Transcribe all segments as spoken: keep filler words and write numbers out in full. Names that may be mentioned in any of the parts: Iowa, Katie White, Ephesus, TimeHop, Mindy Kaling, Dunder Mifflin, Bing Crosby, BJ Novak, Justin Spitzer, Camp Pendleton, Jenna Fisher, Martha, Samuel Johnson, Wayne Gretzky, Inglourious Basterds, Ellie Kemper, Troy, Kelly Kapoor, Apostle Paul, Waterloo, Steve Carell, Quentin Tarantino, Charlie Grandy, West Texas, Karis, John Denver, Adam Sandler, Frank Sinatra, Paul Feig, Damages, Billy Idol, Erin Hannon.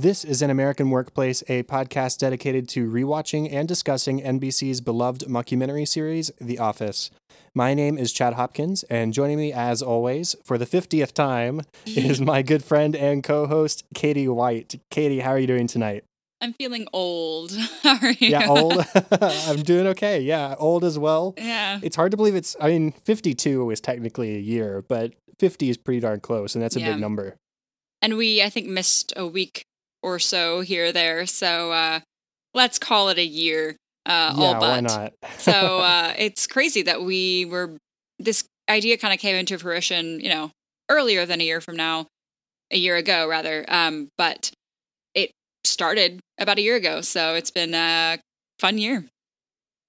This is An American Workplace, a podcast dedicated to rewatching and discussing N B C's beloved mockumentary series, The Office. My name is Chad Hopkins, and joining me, as always, for the fiftieth time, is my good friend and co-host, Katie White. Katie, how are you doing tonight? I'm feeling old. How are you? Yeah, old. I'm doing okay. Yeah, old as well. Yeah. It's hard to believe it's, I mean, fifty-two is technically a year, but fifty is pretty darn close, and that's a yeah. big number. And we, I think, missed a week or so here or there, so uh, let's call it a year. Uh, yeah, all but. Why not? so uh, it's crazy that we were, this idea kind of came into fruition, you know, earlier than a year from now, a year ago rather, um, but it started about a year ago, so it's been a fun year.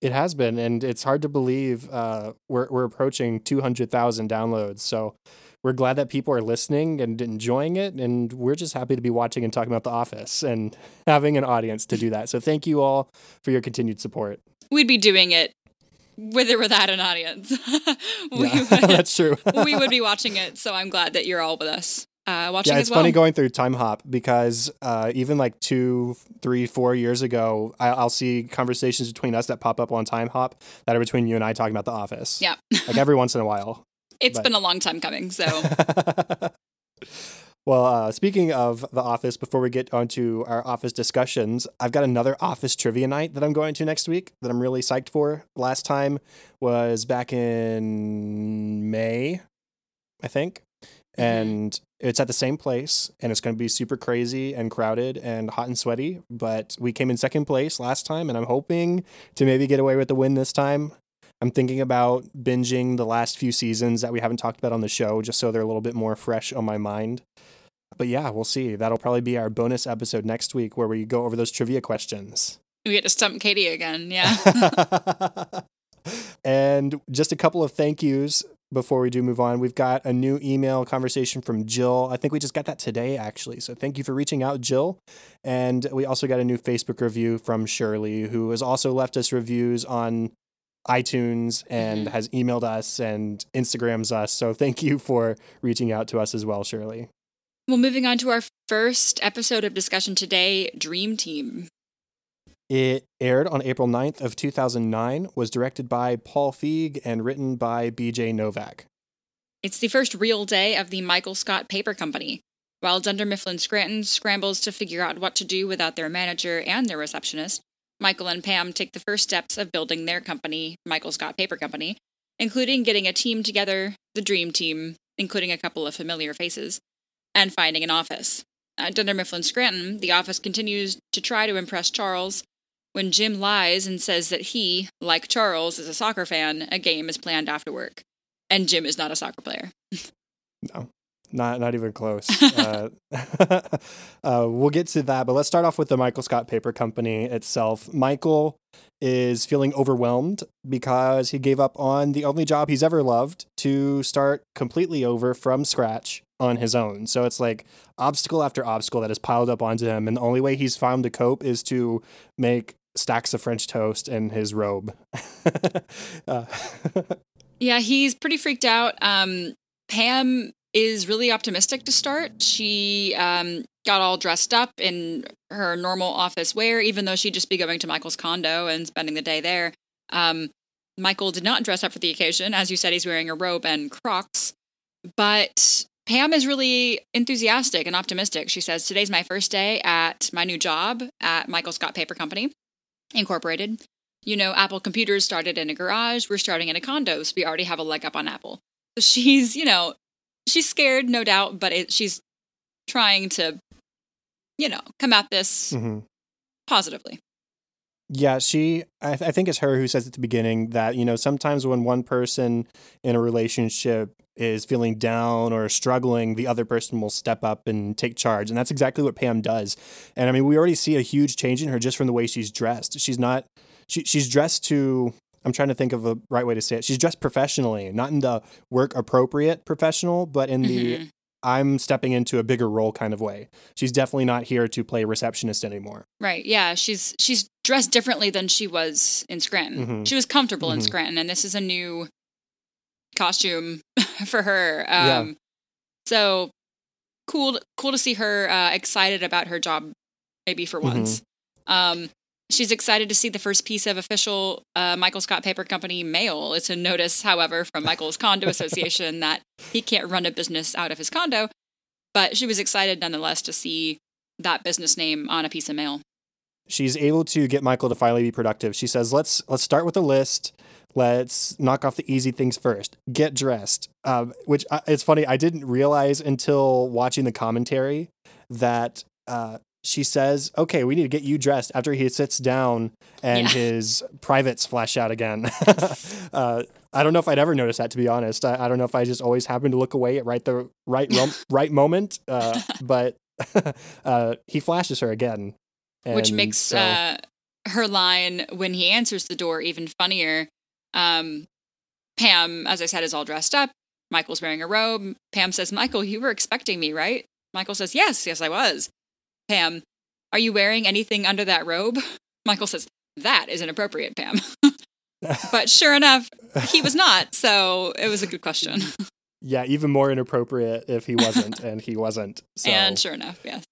It has been, and it's hard to believe uh, we're we're approaching two hundred thousand downloads, so we're glad that people are listening and enjoying it, and we're just happy to be watching and talking about The Office and having an audience to do that. So thank you all for your continued support. We'd be doing it with or without an audience. we yeah, would, that's true. We would be watching it, so I'm glad that you're all with us uh, watching yeah, as well. It's funny going through TimeHop because uh, even like two, three, four years ago, I- I'll see conversations between us that pop up on TimeHop that are between you and I talking about The Office. Yeah. Like every once in a while. It's but. been a long time coming, so. Well, uh, speaking of The Office, before we get onto our Office discussions, I've got another Office trivia night that I'm going to next week that I'm really psyched for. Last time was back in May, I think. Mm-hmm. And it's at the same place, and it's going to be super crazy and crowded and hot and sweaty. But we came in second place last time, and I'm hoping to maybe get away with the win this time. I'm thinking about binging the last few seasons that we haven't talked about on the show, just so they're a little bit more fresh on my mind. But yeah, we'll see. That'll probably be our bonus episode next week where we go over those trivia questions. We get to stump Katie again, yeah. And just a couple of thank yous before we do move on. We've got a new email conversation from Jill. I think we just got that today, actually. So thank you for reaching out, Jill. And we also got a new Facebook review from Shirley, who has also left us reviews on iTunes and mm-hmm. has emailed us and Instagrams us. So thank you for reaching out to us as well, Shirley. Well, moving on to our first episode of discussion today, Dream Team. It aired on April ninth of two thousand nine, was directed by Paul Feig and written by B J Novak. It's the first real day of the Michael Scott Paper Company. While Dunder Mifflin Scranton scrambles to figure out what to do without their manager and their receptionist, Michael and Pam take the first steps of building their company, Michael Scott Paper Company, including getting a team together, the Dream Team, including a couple of familiar faces, and finding an office. At Dunder Mifflin Scranton, the office continues to try to impress Charles. When Jim lies and says that he, like Charles, is a soccer fan, a game is planned after work. And Jim is not a soccer player. No. Not not even close. uh, uh, we'll get to that, but let's start off with the Michael Scott Paper Company itself. Michael is feeling overwhelmed because he gave up on the only job he's ever loved to start completely over from scratch on his own. So it's like obstacle after obstacle that is piled up onto him, and the only way he's found to cope is to make stacks of French toast in his robe. uh. Yeah, he's pretty freaked out. Um, Pam is really optimistic to start. She um, got all dressed up in her normal office wear, even though she'd just be going to Michael's condo and spending the day there. Um, Michael did not dress up for the occasion. As you said, he's wearing a robe and Crocs. But Pam is really enthusiastic and optimistic. She says, "Today's my first day at my new job at Michael Scott Paper Company, Incorporated. You know, Apple computers started in a garage. We're starting in a condo, so we already have a leg up on Apple." So she's, you know, she's scared, no doubt, but it, she's trying to, you know, come at this mm-hmm. positively. Yeah, she, I, th- I think it's her who says at the beginning that, you know, sometimes when one person in a relationship is feeling down or struggling, the other person will step up and take charge. And that's exactly what Pam does. And I mean, we already see a huge change in her just from the way she's dressed. She's not, she, she's dressed to... I'm trying to think of the right way to say it. She's dressed professionally, not in the work appropriate professional, but in the mm-hmm. I'm stepping into a bigger role kind of way. She's definitely not here to play receptionist anymore. Right. Yeah. She's she's dressed differently than she was in Scranton. Mm-hmm. She was comfortable mm-hmm. in Scranton, and this is a new costume for her. Um, yeah. So cool. Cool to see her uh, excited about her job maybe for mm-hmm. once. Um, she's excited to see the first piece of official uh, Michael Scott Paper Company mail. It's a notice, however, from Michael's Condo Association that he can't run a business out of his condo. But she was excited nonetheless to see that business name on a piece of mail. She's able to get Michael to finally be productive. She says, let's let's start with a list. Let's knock off the easy things first. Get dressed. Um, which I, it's funny. I didn't realize until watching the commentary that uh, she says, okay, we need to get you dressed after he sits down and yeah. his privates flash out again. uh, I don't know if I'd ever noticed that, to be honest. I, I don't know if I just always happened to look away at right the right rom- right moment. Uh, but uh, he flashes her again. And Which makes so, uh, her line when he answers the door even funnier. Um, Pam, as I said, is all dressed up. Michael's wearing a robe. Pam says, Michael, you were expecting me, right? Michael says, yes, yes, I was. Pam, are you wearing anything under that robe? Michael says, that is inappropriate, Pam. But sure enough, he was not. So it was a good question. Yeah, even more inappropriate if he wasn't, and he wasn't. So. And sure enough, yes.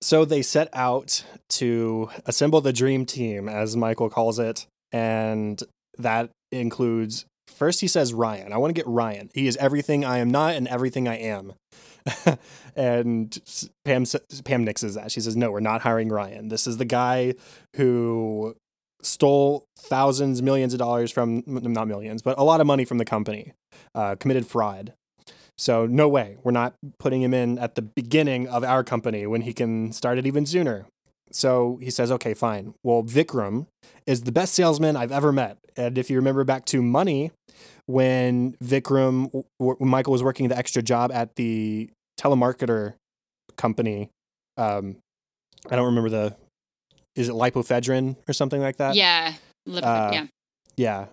So they set out to assemble the dream team, as Michael calls it. And that includes, first he says Ryan. I want to get Ryan. He is everything I am not and everything I am. And Pam Pam nixes that. She says, no, we're not hiring Ryan. This is the guy who stole thousands, millions of dollars from, not millions, but a lot of money from the company, uh, committed fraud. So no way, we're not putting him in at the beginning of our company when he can start it even sooner. So he says, okay, fine. Well, Vikram is the best salesman I've ever met. And if you remember back to Money, when Vikram, when Michael was working the extra job at the telemarketer company, um, I don't remember the, is it lipofedrin or something like that? Yeah. Uh, yeah. Yeah.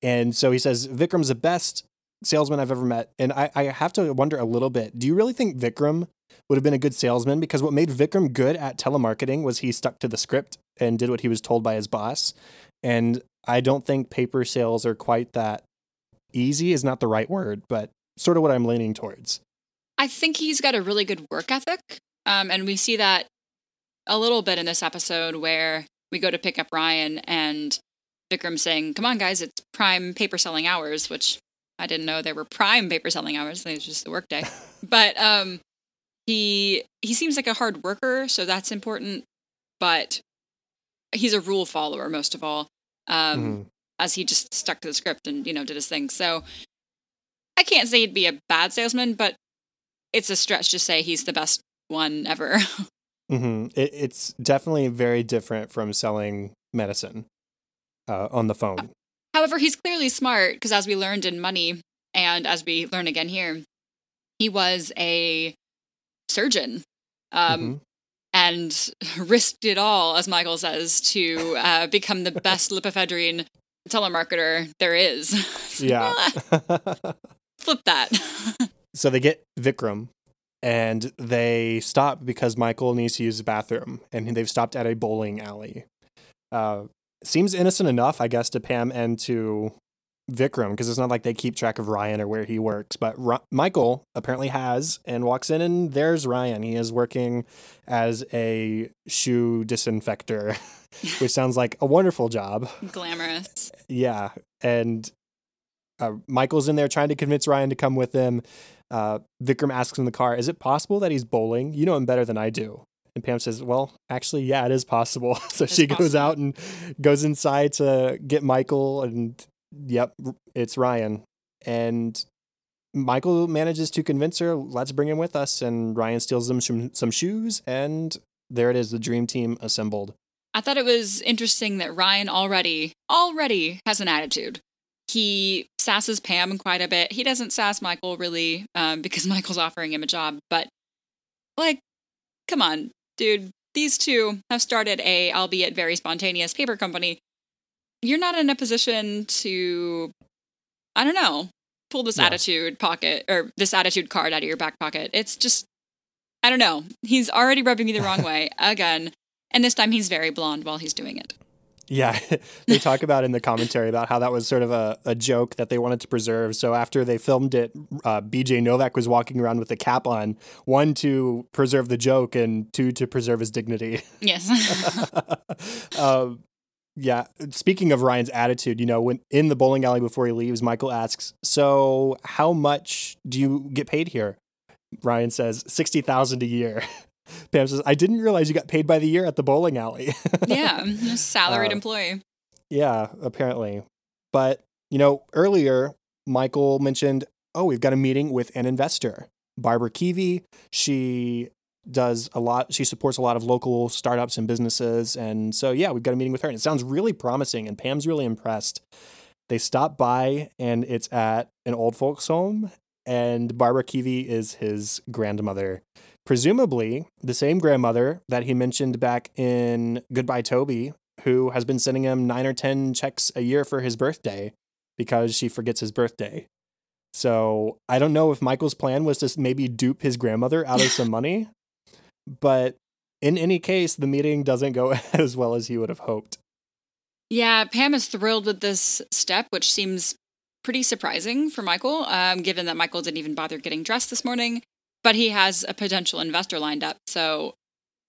And so he says, Vikram's the best salesman I've ever met. And I, I have to wonder a little bit, do you really think Vikram would have been a good salesman? Because what made Vikram good at telemarketing was he stuck to the script and did what he was told by his boss. And I don't think paper sales are quite that easy is not the right word, but sort of what I'm leaning towards. I think he's got a really good work ethic. Um, and we see that a little bit in this episode where we go to pick up Ryan and Vikram's saying, come on, guys, it's prime paper selling hours, which I didn't know there were prime paper selling hours. I think it was just the workday. But um, he he seems like a hard worker, so that's important. But he's a rule follower, most of all, um, mm-hmm. as he just stuck to the script and, you know, did his thing. So I can't say he'd be a bad salesman, but it's a stretch to say he's the best one ever. Mm-hmm. It, it's definitely very different from selling medicine uh, on the phone. Uh- However, he's clearly smart because as we learned in Money and as we learn again here, he was a surgeon um, mm-hmm. and risked it all, as Michael says, to uh, become the best lipofedrine telemarketer there is. Yeah. Flip that. So they get Vikram and they stop because Michael needs to use the bathroom and they've stopped at a bowling alley. Uh Seems innocent enough, I guess, to Pam and to Vikram, because it's not like they keep track of Ryan or where he works. But Ra- Michael apparently has and walks in, and there's Ryan. He is working as a shoe disinfector, which sounds like a wonderful job. Glamorous. Yeah. And uh, Michael's in there trying to convince Ryan to come with him. Uh, Vikram asks in the car, is it possible that he's bowling? You know him better than I do. And Pam says, well, actually, yeah, it is possible. So it's she goes possible. out and goes inside to get Michael. And yep, it's Ryan. And Michael manages to convince her, let's bring him with us. And Ryan steals them some, some shoes. And there it is, the dream team assembled. I thought it was interesting that Ryan already, already has an attitude. He sasses Pam quite a bit. He doesn't sass Michael really um, because Michael's offering him a job. But like, come on. Dude, these two have started a, albeit very spontaneous, paper company. You're not in a position to, I don't know, pull this yeah. attitude pocket or this attitude card out of your back pocket. It's just, I don't know. He's already rubbing you the wrong way again. And this time he's very blonde while he's doing it. Yeah, they talk about in the commentary about how that was sort of a, a joke that they wanted to preserve. So after they filmed it, uh, B J Novak was walking around with a cap on, one to preserve the joke and two to preserve his dignity. Yes. uh, yeah. Speaking of Ryan's attitude, you know, when in the bowling alley before he leaves, Michael asks, "So how much do you get paid here?" Ryan says, sixty thousand dollars a year. Pam says, "I didn't realize you got paid by the year at the bowling alley." Yeah, a salaried uh, employee. Yeah, apparently. But, you know, earlier, Michael mentioned, oh, we've got a meeting with an investor. Barbara Keevy, she does a lot, she supports a lot of local startups and businesses. And so, yeah, we've got a meeting with her. And it sounds really promising, and Pam's really impressed. They stop by, and it's at an old folks' home, and Barbara Keevy is his grandmother. Presumably the same grandmother that he mentioned back in Goodbye Toby, who has been sending him nine or ten checks a year for his birthday because she forgets his birthday. So I don't know if Michael's plan was to maybe dupe his grandmother out of some money, but in any case, the meeting doesn't go as well as he would have hoped. Yeah, Pam is thrilled with this step, which seems pretty surprising for Michael, um, given that Michael didn't even bother getting dressed this morning. But he has a potential investor lined up, so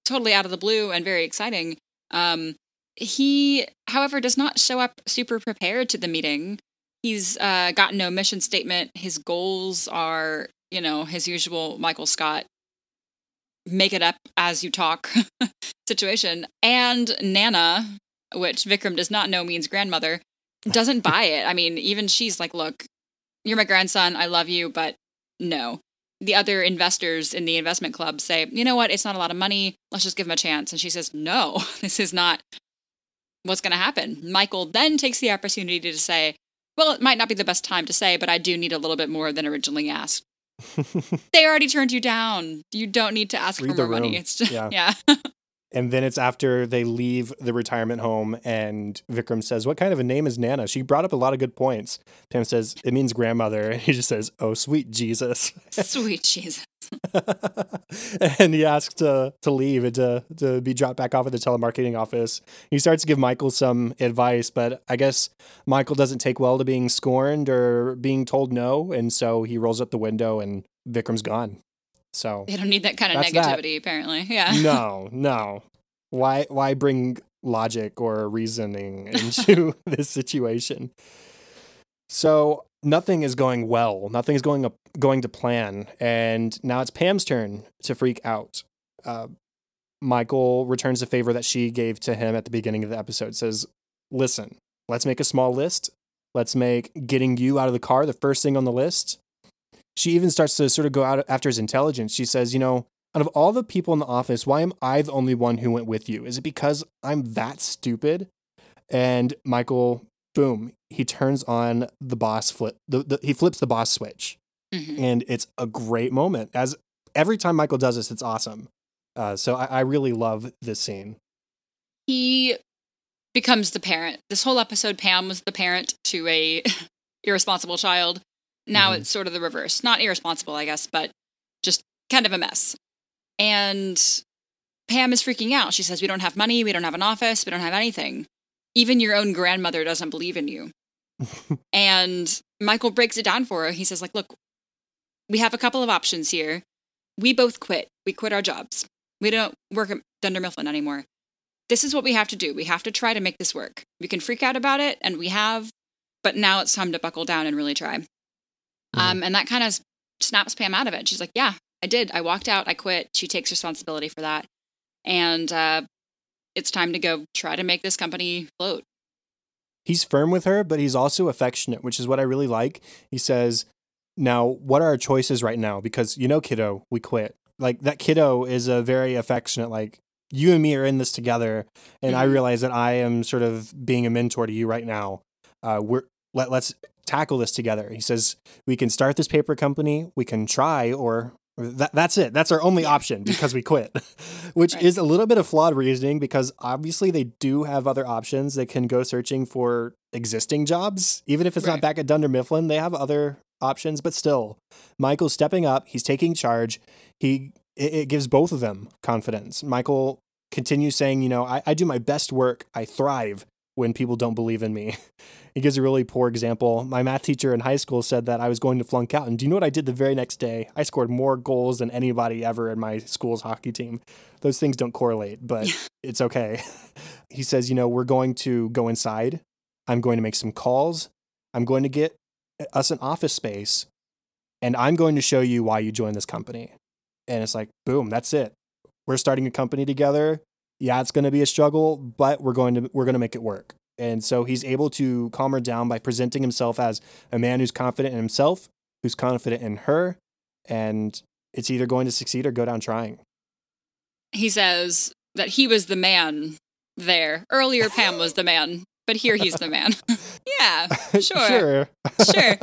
totally out of the blue and very exciting. Um, he, however, does not show up super prepared to the meeting. He's uh, got no mission statement. His goals are, you know, his usual Michael Scott make it up as you talk situation. And Nana, which Vikram does not know means grandmother, doesn't buy it. I mean, even she's like, "Look, you're my grandson. I love you, but no." The other investors in the investment club say, "You know what? It's not a lot of money. Let's just give him a chance." And she says, "No, this is not what's going to happen." Michael then takes the opportunity to say, "Well, it might not be the best time to say, but I do need a little bit more than originally asked." They already turned you down. You don't need to ask Read for more money. It's just, yeah. yeah. And then it's after they leave the retirement home and Vikram says, "What kind of a name is Nana? She brought up a lot of good points." Pam says, "It means grandmother." And he just says, "Oh, sweet Jesus." Sweet Jesus. And he asks to, to leave and to, to be dropped back off at the telemarketing office. He starts to give Michael some advice, but I guess Michael doesn't take well to being scorned or being told no. And so he rolls up the window and Vikram's gone. So they don't need that kind of negativity, that. apparently. Yeah. No, no. Why why bring logic or reasoning into this situation? So nothing is going well. Nothing is going up, going to plan. And now it's Pam's turn to freak out. Uh, Michael returns the favor that she gave to him at the beginning of the episode. Says, "Listen, let's make a small list. Let's make getting you out of the car the first thing on the list." She even starts to sort of go out after his intelligence. She says, you know, "Out of all the people in the office, why am I the only one who went with you? Is it because I'm that stupid?" And Michael, boom, he turns on the boss flip. The, the, he flips the boss switch. Mm-hmm. And it's a great moment. As every time Michael does this, it's awesome. Uh, so I, I really love this scene. He becomes the parent. This whole episode, Pam was the parent to a irresponsible child. Now it's sort of the reverse. Not irresponsible, I guess, but just kind of a mess. And Pam is freaking out. She says, "We don't have money. We don't have an office. We don't have anything. Even your own grandmother doesn't believe in you." And Michael breaks it down for her. He says, like, "Look, we have a couple of options here. We both quit. We quit our jobs. We don't work at Dunder Mifflin anymore. This is what we have to do. We have to try to make this work. We can freak out about it, and we have, but now it's time to buckle down and really try." Um, and that kind of snaps Pam out of it. She's like, "Yeah, I did. I walked out. I quit." She takes responsibility for that. And uh, it's time to go try to make this company float. He's firm with her, but he's also affectionate, which is what I really like. He says, "Now, what are our choices right now? Because, you know, kiddo, we quit." Like, that kiddo is a very affectionate, like, you and me are in this together. And mm-hmm. I realize that I am sort of being a mentor to you right now. Uh, we're let, let's... tackle this together. He says, "We can start this paper company, we can try, or that, that's it. That's our only option because we quit," which right. is a little bit of flawed reasoning because obviously they do have other options. They can go searching for existing jobs. Even if it's right. not back at Dunder Mifflin, they have other options, but still Michael's stepping up. He's taking charge. He, it, it gives both of them confidence. Michael continues saying, you know, I, I do my best work. I thrive. when people don't believe in me. He gives a really poor example. My math teacher in high school said that I was going to flunk out. And do you know what I did the very next day? I scored more goals than anybody ever in my school's hockey team. Those things don't correlate, but it's okay. He says, you know, we're going to go inside. I'm going to make some calls. I'm going to get us an office space. And I'm going to show you why you joined this company. And it's like, boom, that's it. We're starting a company together. Yeah, it's going to be a struggle, but we're going to we're going to make it work. And so he's able to calm her down by presenting himself as a man who's confident in himself, who's confident in her, and it's either going to succeed or go down trying. He says that he was the man there. Earlier, Pam was the man, but here he's the man. Yeah, sure. Sure. Sure.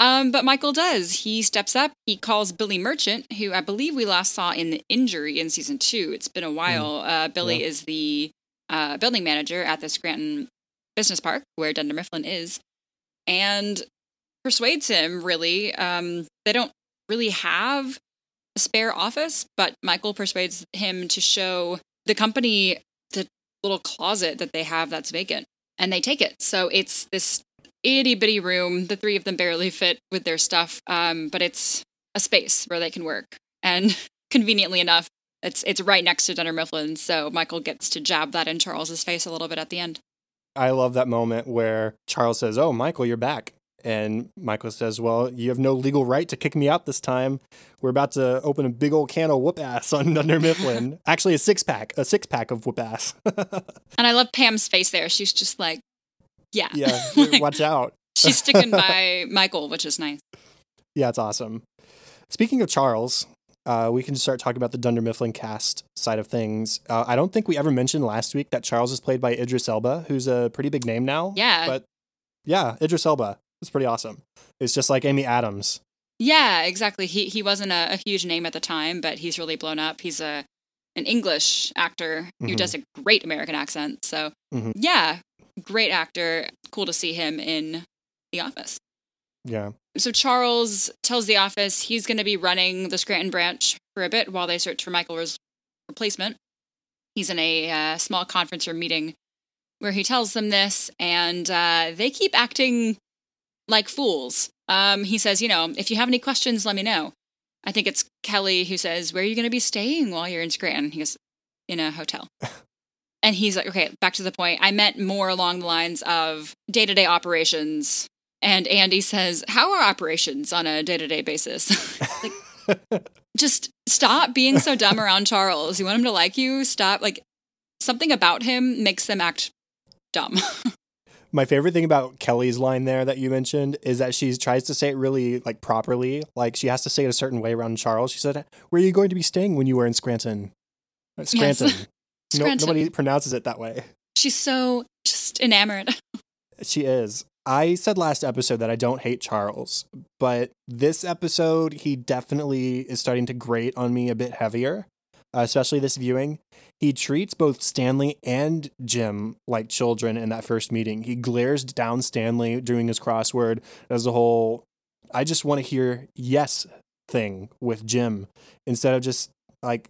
Um, but Michael does. He steps up. He calls Billy Merchant, who I believe we last saw in The Injury in season two. It's been a while. Mm. Uh, Billy yeah. is the uh, building manager at the Scranton Business Park, where Dunder Mifflin is, and persuades him, really. Um, they don't really have a spare office, but Michael persuades him to show the company the little closet that they have that's vacant, and they take it. So it's this itty-bitty room. The three of them barely fit with their stuff, um, but it's a space where they can work. And conveniently enough, it's it's right next to Dunder Mifflin, so Michael gets to jab that in Charles's face a little bit at the end. I love that moment where Charles says, oh, Michael, you're back. And Michael says, well, you have no legal right to kick me out this time. We're about to open a big old can of whoop-ass on Dunder Mifflin. Actually, a six-pack. A six-pack of whoop-ass. And I love Pam's face there. She's just like, yeah. Yeah. Like, watch out. She's sticking by Michael, which is nice. Yeah, it's awesome. Speaking of Charles, uh, we can start talking about the Dunder Mifflin cast side of things. Uh, I don't think we ever mentioned last week that Charles is played by Idris Elba, who's a pretty big name now. Yeah. But yeah, Idris Elba. It's pretty awesome. It's just like Amy Adams. Yeah, exactly. He he wasn't a, a huge name at the time, but he's really blown up. He's a an English actor who mm-hmm. does a great American accent. So mm-hmm. yeah. Great actor. Cool to see him in The Office. Yeah. So Charles tells The Office he's going to be running the Scranton branch for a bit while they search for Michael's replacement. He's in a uh, small conference room meeting where he tells them this, and uh, they keep acting like fools. Um, he says, you know, if you have any questions, let me know. I think it's Kelly who says, where are you going to be staying while you're in Scranton? He goes, in a hotel. And he's like, okay, back to the point. I meant more along the lines of day-to-day operations. And Andy says, how are operations on a day-to-day basis? Like, just stop being so dumb around Charles. You want him to like you? Stop. Like, something about him makes them act dumb. My favorite thing about Kelly's line there that you mentioned is that she tries to say it really, like, properly. Like, she has to say it a certain way around Charles. She said, where are you going to be staying when you were in Scranton? Scranton. Yes. No, nobody pronounces it that way. She's so just enamored. She is. I said last episode that I don't hate Charles, but this episode, he definitely is starting to grate on me a bit heavier, uh, especially this viewing. He treats both Stanley and Jim like children in that first meeting. He glares down Stanley doing his crossword as a whole, I just want to hear yes thing with Jim instead of just like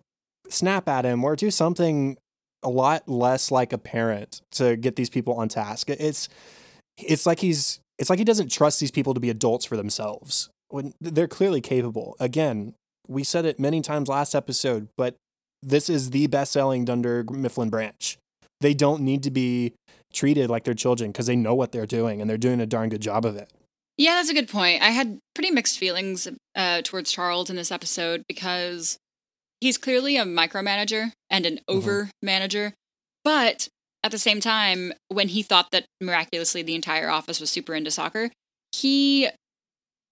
snap at him or do something a lot less like a parent to get these people on task. It's, it's like he's, it's like he doesn't trust these people to be adults for themselves when they're clearly capable. Again, we said it many times last episode, but this is the best-selling Dunder Mifflin branch. They don't need to be treated like they're children because they know what they're doing and they're doing a darn good job of it. Yeah, that's a good point. I had pretty mixed feelings uh, towards Charles in this episode because he's clearly a micromanager and an over manager, mm-hmm. but at the same time, when he thought that miraculously the entire office was super into soccer, he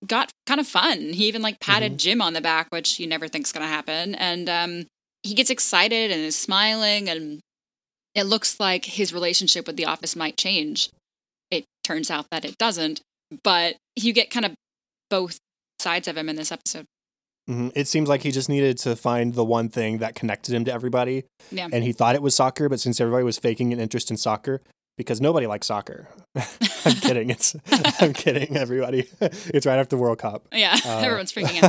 got kind of fun. He even like patted mm-hmm. Jim on the back, which you never think's going to happen. And um, he gets excited and is smiling, and it looks like his relationship with the office might change. It turns out that it doesn't, but you get kind of both sides of him in this episode. Mm-hmm. It seems like he just needed to find the one thing that connected him to everybody. Yeah. And he thought it was soccer, but since everybody was faking an interest in soccer, because nobody likes soccer. I'm kidding. It's I'm kidding, everybody. It's right after the World Cup. Yeah, uh, everyone's freaking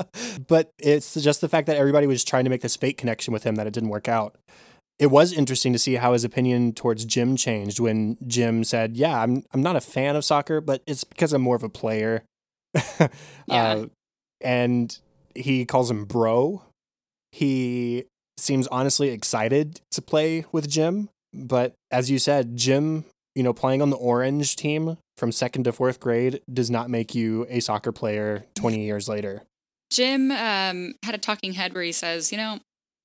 out. But it's just the fact that everybody was trying to make this fake connection with him that it didn't work out. It was interesting to see how his opinion towards Jim changed when Jim said, yeah, I'm I'm not a fan of soccer, but it's because I'm more of a player. yeah. Uh, and he calls him bro. He seems honestly excited to play with Jim. But as you said, Jim, you know, playing on the orange team from second to fourth grade does not make you a soccer player twenty years later. Jim um, had a talking head where he says, you know,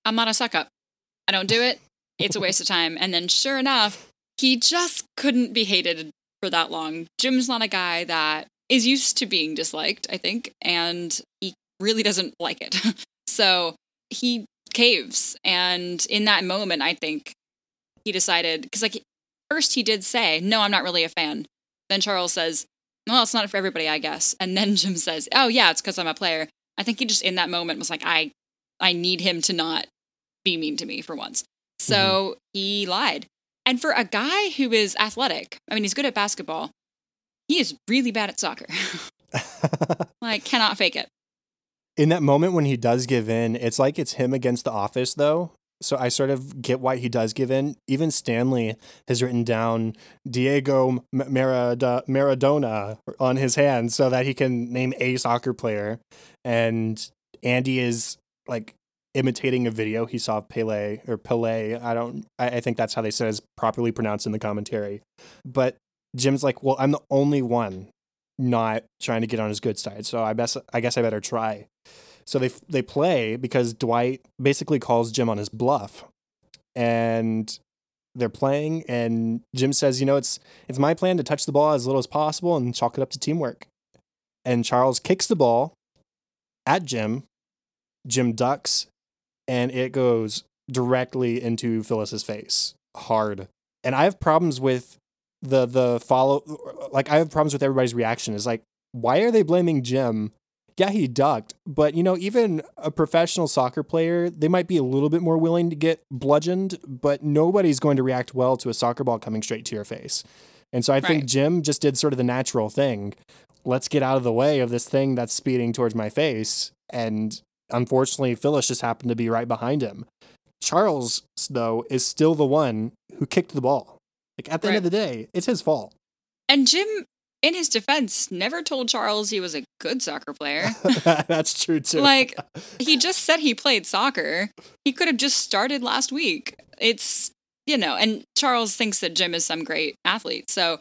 I'm not a suck up. I don't do it. It's a waste of time. And then sure enough, he just couldn't be hated for that long. Jim's not a guy that is used to being disliked, I think, and he really doesn't like it. So he caves. And in that moment, I think he decided, because like first he did say, no, I'm not really a fan. Then Charles says, well, it's not for everybody, I guess. And then Jim says, oh, yeah, it's because I'm a player. I think he just in that moment was like, I, I need him to not be mean to me for once. So mm-hmm. he lied. And for a guy who is athletic, I mean, he's good at basketball. He is really bad at soccer. Like, cannot fake it. In that moment when he does give in, it's like it's him against the office, though. So I sort of get why he does give in. Even Stanley has written down Diego Marad- Maradona on his hand so that he can name a soccer player. And Andy is like imitating a video he saw of Pelé or Pelé. I don't, I, I think that's how they said it's properly pronounced in the commentary. But Jim's like, well, I'm the only one not trying to get on his good side. So I best, I guess I better try. So they they play because Dwight basically calls Jim on his bluff, and they're playing. And Jim says, you know, it's it's my plan to touch the ball as little as possible and chalk it up to teamwork. And Charles kicks the ball at Jim. Jim ducks, and it goes directly into Phyllis's face, hard. And I have problems with the the follow. Like I have problems with everybody's reaction. Is like, why are they blaming Jim? Yeah, he ducked, but, you know, even a professional soccer player, they might be a little bit more willing to get bludgeoned, but nobody's going to react well to a soccer ball coming straight to your face. And so I right. think Jim just did sort of the natural thing. Let's get out of the way of this thing that's speeding towards my face. And unfortunately, Phyllis just happened to be right behind him. Charles, though, is still the one who kicked the ball. Like at the right. end of the day, it's his fault. And Jim, in his defense, never told Charles he was a good soccer player. That's true, too. Like, he just said he played soccer. He could have just started last week. It's, you know, and Charles thinks that Jim is some great athlete. So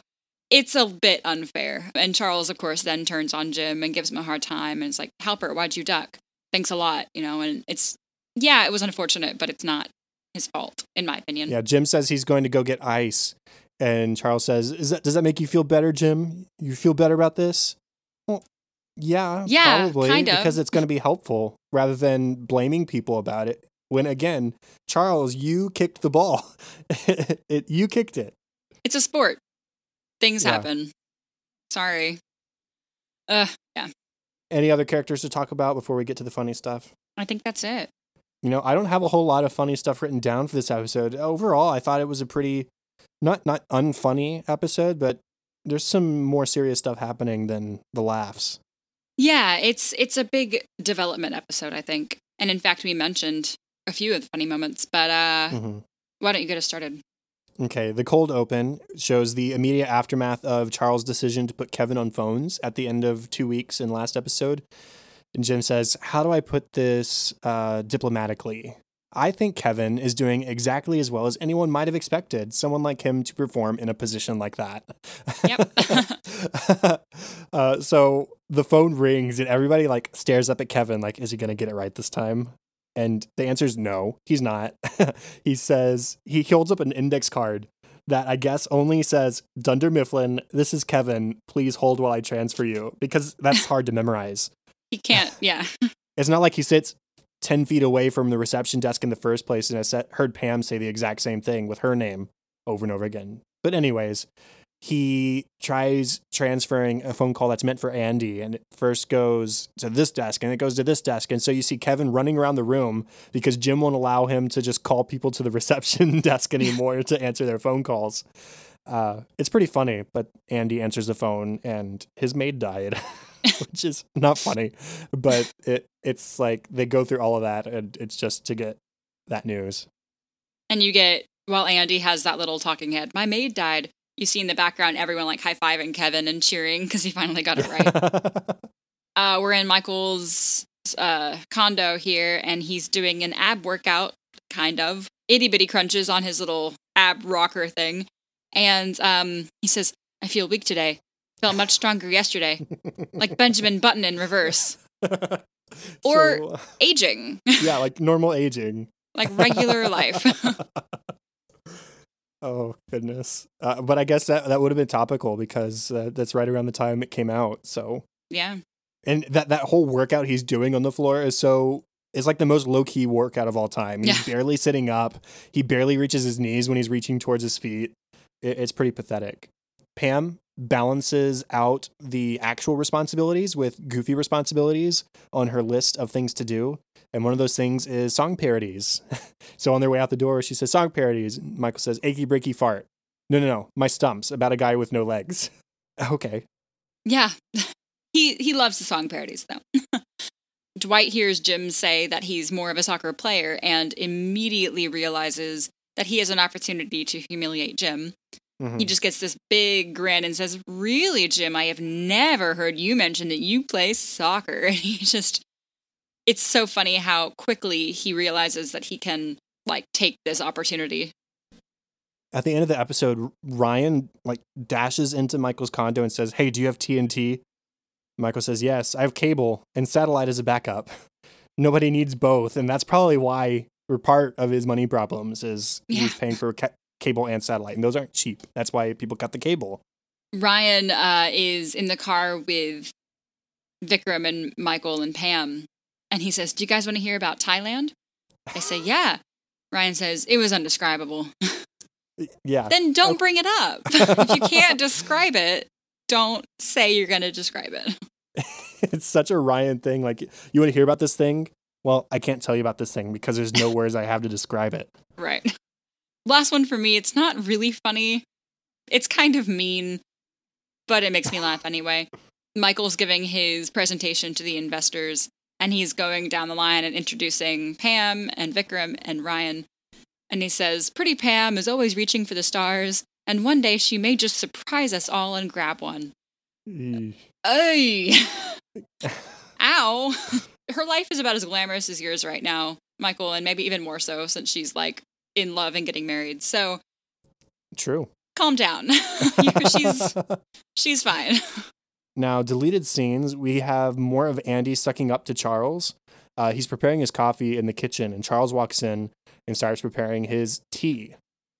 it's a bit unfair. And Charles, of course, then turns on Jim and gives him a hard time. And it's like, Halpert, why'd you duck? Thanks a lot, you know. And it's, yeah, it was unfortunate, but it's not his fault, in my opinion. Yeah, Jim says he's going to go get ice. And Charles says, "Is that does that make you feel better, Jim? You feel better about this?" Well, yeah, yeah, probably, kind of. Because it's going to be helpful rather than blaming people about it. When again, Charles, you kicked the ball. it, you kicked it. It's a sport. Things yeah. happen. Sorry. Uh, yeah. Any other characters to talk about before we get to the funny stuff? I think that's it. You know, I don't have a whole lot of funny stuff written down for this episode. Overall, I thought it was a pretty Not not unfunny episode, but there's some more serious stuff happening than the laughs. Yeah, it's it's a big development episode, I think. And in fact, we mentioned a few of the funny moments, but uh, mm-hmm. why don't you get us started? Okay, the cold open shows the immediate aftermath of Charles' decision to put Kevin on phones at the end of two weeks in last episode. And Jim says, how do I put this uh, diplomatically? I think Kevin is doing exactly as well as anyone might have expected someone like him to perform in a position like that. Yep. uh, so the phone rings and everybody like stares up at Kevin like, is he going to get it right this time? And the answer is no, he's not. He says, he holds up an index card that I guess only says, Dunder Mifflin, this is Kevin. Please hold while I transfer you, because that's hard to memorize. He can't. Yeah. It's not like he sits ten feet away from the reception desk in the first place. And I set, heard Pam say the exact same thing with her name over and over again. But anyways, he tries transferring a phone call that's meant for Andy. And it first goes to this desk and it goes to this desk. And so you see Kevin running around the room because Jim won't allow him to just call people to the reception desk anymore to answer their phone calls. Uh, it's pretty funny, but Andy answers the phone and his maid died. Which is not funny, but it it's like they go through all of that and it's just to get that news. And you get, while Andy has that little talking head, my maid died. You see in the background, everyone like high-fiving Kevin and cheering because he finally got it right. uh, we're in Michael's uh, condo here, and he's doing an ab workout, kind of. Itty-bitty crunches on his little ab rocker thing. And um, he says, I feel weak today. Felt much stronger yesterday. Like Benjamin Button in reverse. Or so, uh, aging. Yeah, like normal aging. Like regular life. Oh, goodness. Uh, but I guess that, that would have been topical because uh, that's right around the time it came out. So yeah. And that, that whole workout he's doing on the floor is so... It's like the most low-key workout of all time. He's yeah. barely sitting up. He barely reaches his knees when he's reaching towards his feet. It, it's pretty pathetic. Pam balances out the actual responsibilities with goofy responsibilities on her list of things to do. And one of those things is song parodies. So on their way out the door, she says, song parodies. Michael says, achy breaky fart. No, no, no. My stumps about a guy with no legs. Okay. Yeah. He, he loves the song parodies, though. Dwight hears Jim say that he's more of a soccer player and immediately realizes that he has an opportunity to humiliate Jim. Mm-hmm. He just gets this big grin and says, really, Jim, I have never heard you mention that you play soccer. And he just, it's so funny how quickly he realizes that he can, like, take this opportunity. At the end of the episode, Ryan, like, dashes into Michael's condo and says, hey, do you have T N T? Michael says, yes, I have cable and satellite as a backup. Nobody needs both. And that's probably why we're part of his money problems is yeah. he's paying for ca- cable and satellite. And those aren't cheap. That's why people cut the cable. Ryan uh, is in the car with Vikram and Michael and Pam. And he says, do you guys want to hear about Thailand? I say, yeah. Ryan says, it was undescribable. Yeah. Then don't okay. bring it up. If you can't describe it, don't say you're going to describe it. It's such a Ryan thing. Like, you want to hear about this thing? Well, I can't tell you about this thing because there's no words I have to describe it. Right. Last one for me. It's not really funny. It's kind of mean, but it makes me laugh anyway. Michael's giving his presentation to the investors, and he's going down the line and introducing Pam and Vikram and Ryan. And he says, pretty Pam is always reaching for the stars. And one day she may just surprise us all and grab one. Mm. Ay. Ow. Her life is about as glamorous as yours right now, Michael, and maybe even more so since she's like in love and getting married. So true. Calm down. she's she's fine. Now, deleted scenes, we have more of Andy sucking up to Charles. Uh, he's preparing his coffee in the kitchen, and Charles walks in and starts preparing his tea.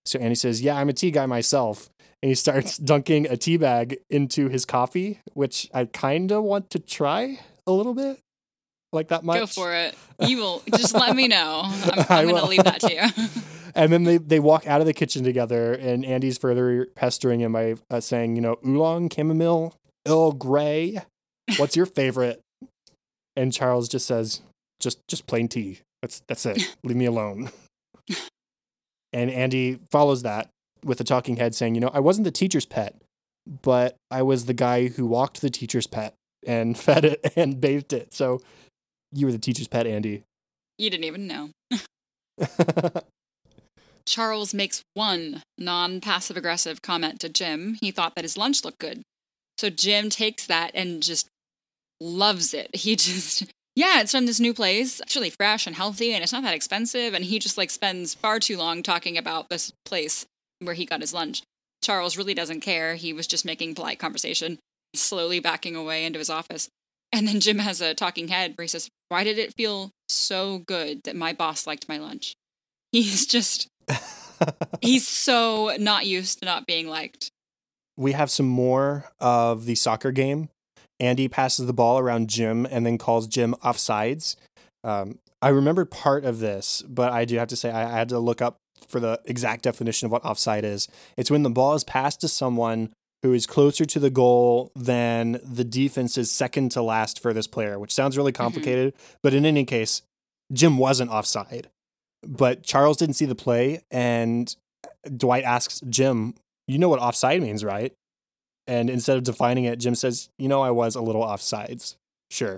So Andy says, yeah, I'm a tea guy myself. And he starts dunking a tea bag into his coffee, which I kind of want to try a little bit. Like that much. Go for it. You will. Just let me know. I'm, I'm going to leave that to you. And then they, they walk out of the kitchen together, and Andy's further pestering him by uh, saying, you know, oolong, chamomile, Earl Grey. What's your favorite? And Charles just says, just just plain tea. That's that's it. Leave me alone. And Andy follows that with a talking head saying, you know, I wasn't the teacher's pet, but I was the guy who walked the teacher's pet and fed it and bathed it. So you were the teacher's pet, Andy. You didn't even know. Charles makes one non-passive aggressive comment to Jim. He thought that his lunch looked good. So Jim takes that and just loves it. He just... Yeah, it's from this new place. It's really fresh and healthy, and it's not that expensive. And he just, like, spends far too long talking about this place where he got his lunch. Charles really doesn't care. He was just making polite conversation, slowly backing away into his office. And then Jim has a talking head where he says, why did it feel so good that my boss liked my lunch? He's just, he's so not used to not being liked. We have some more of the soccer game. Andy passes the ball around Jim and then calls Jim offsides. Um, I remembered part of this, but I do have to say I, I had to look up for the exact definition of what offside is. It's when the ball is passed to someone who is closer to the goal than the defense is second to last for this player, which sounds really complicated. Mm-hmm. But in any case, Jim wasn't offside. But Charles didn't see the play, and Dwight asks Jim, you know what offside means, right? And instead of defining it, Jim says, you know, I was a little offsides. Sure.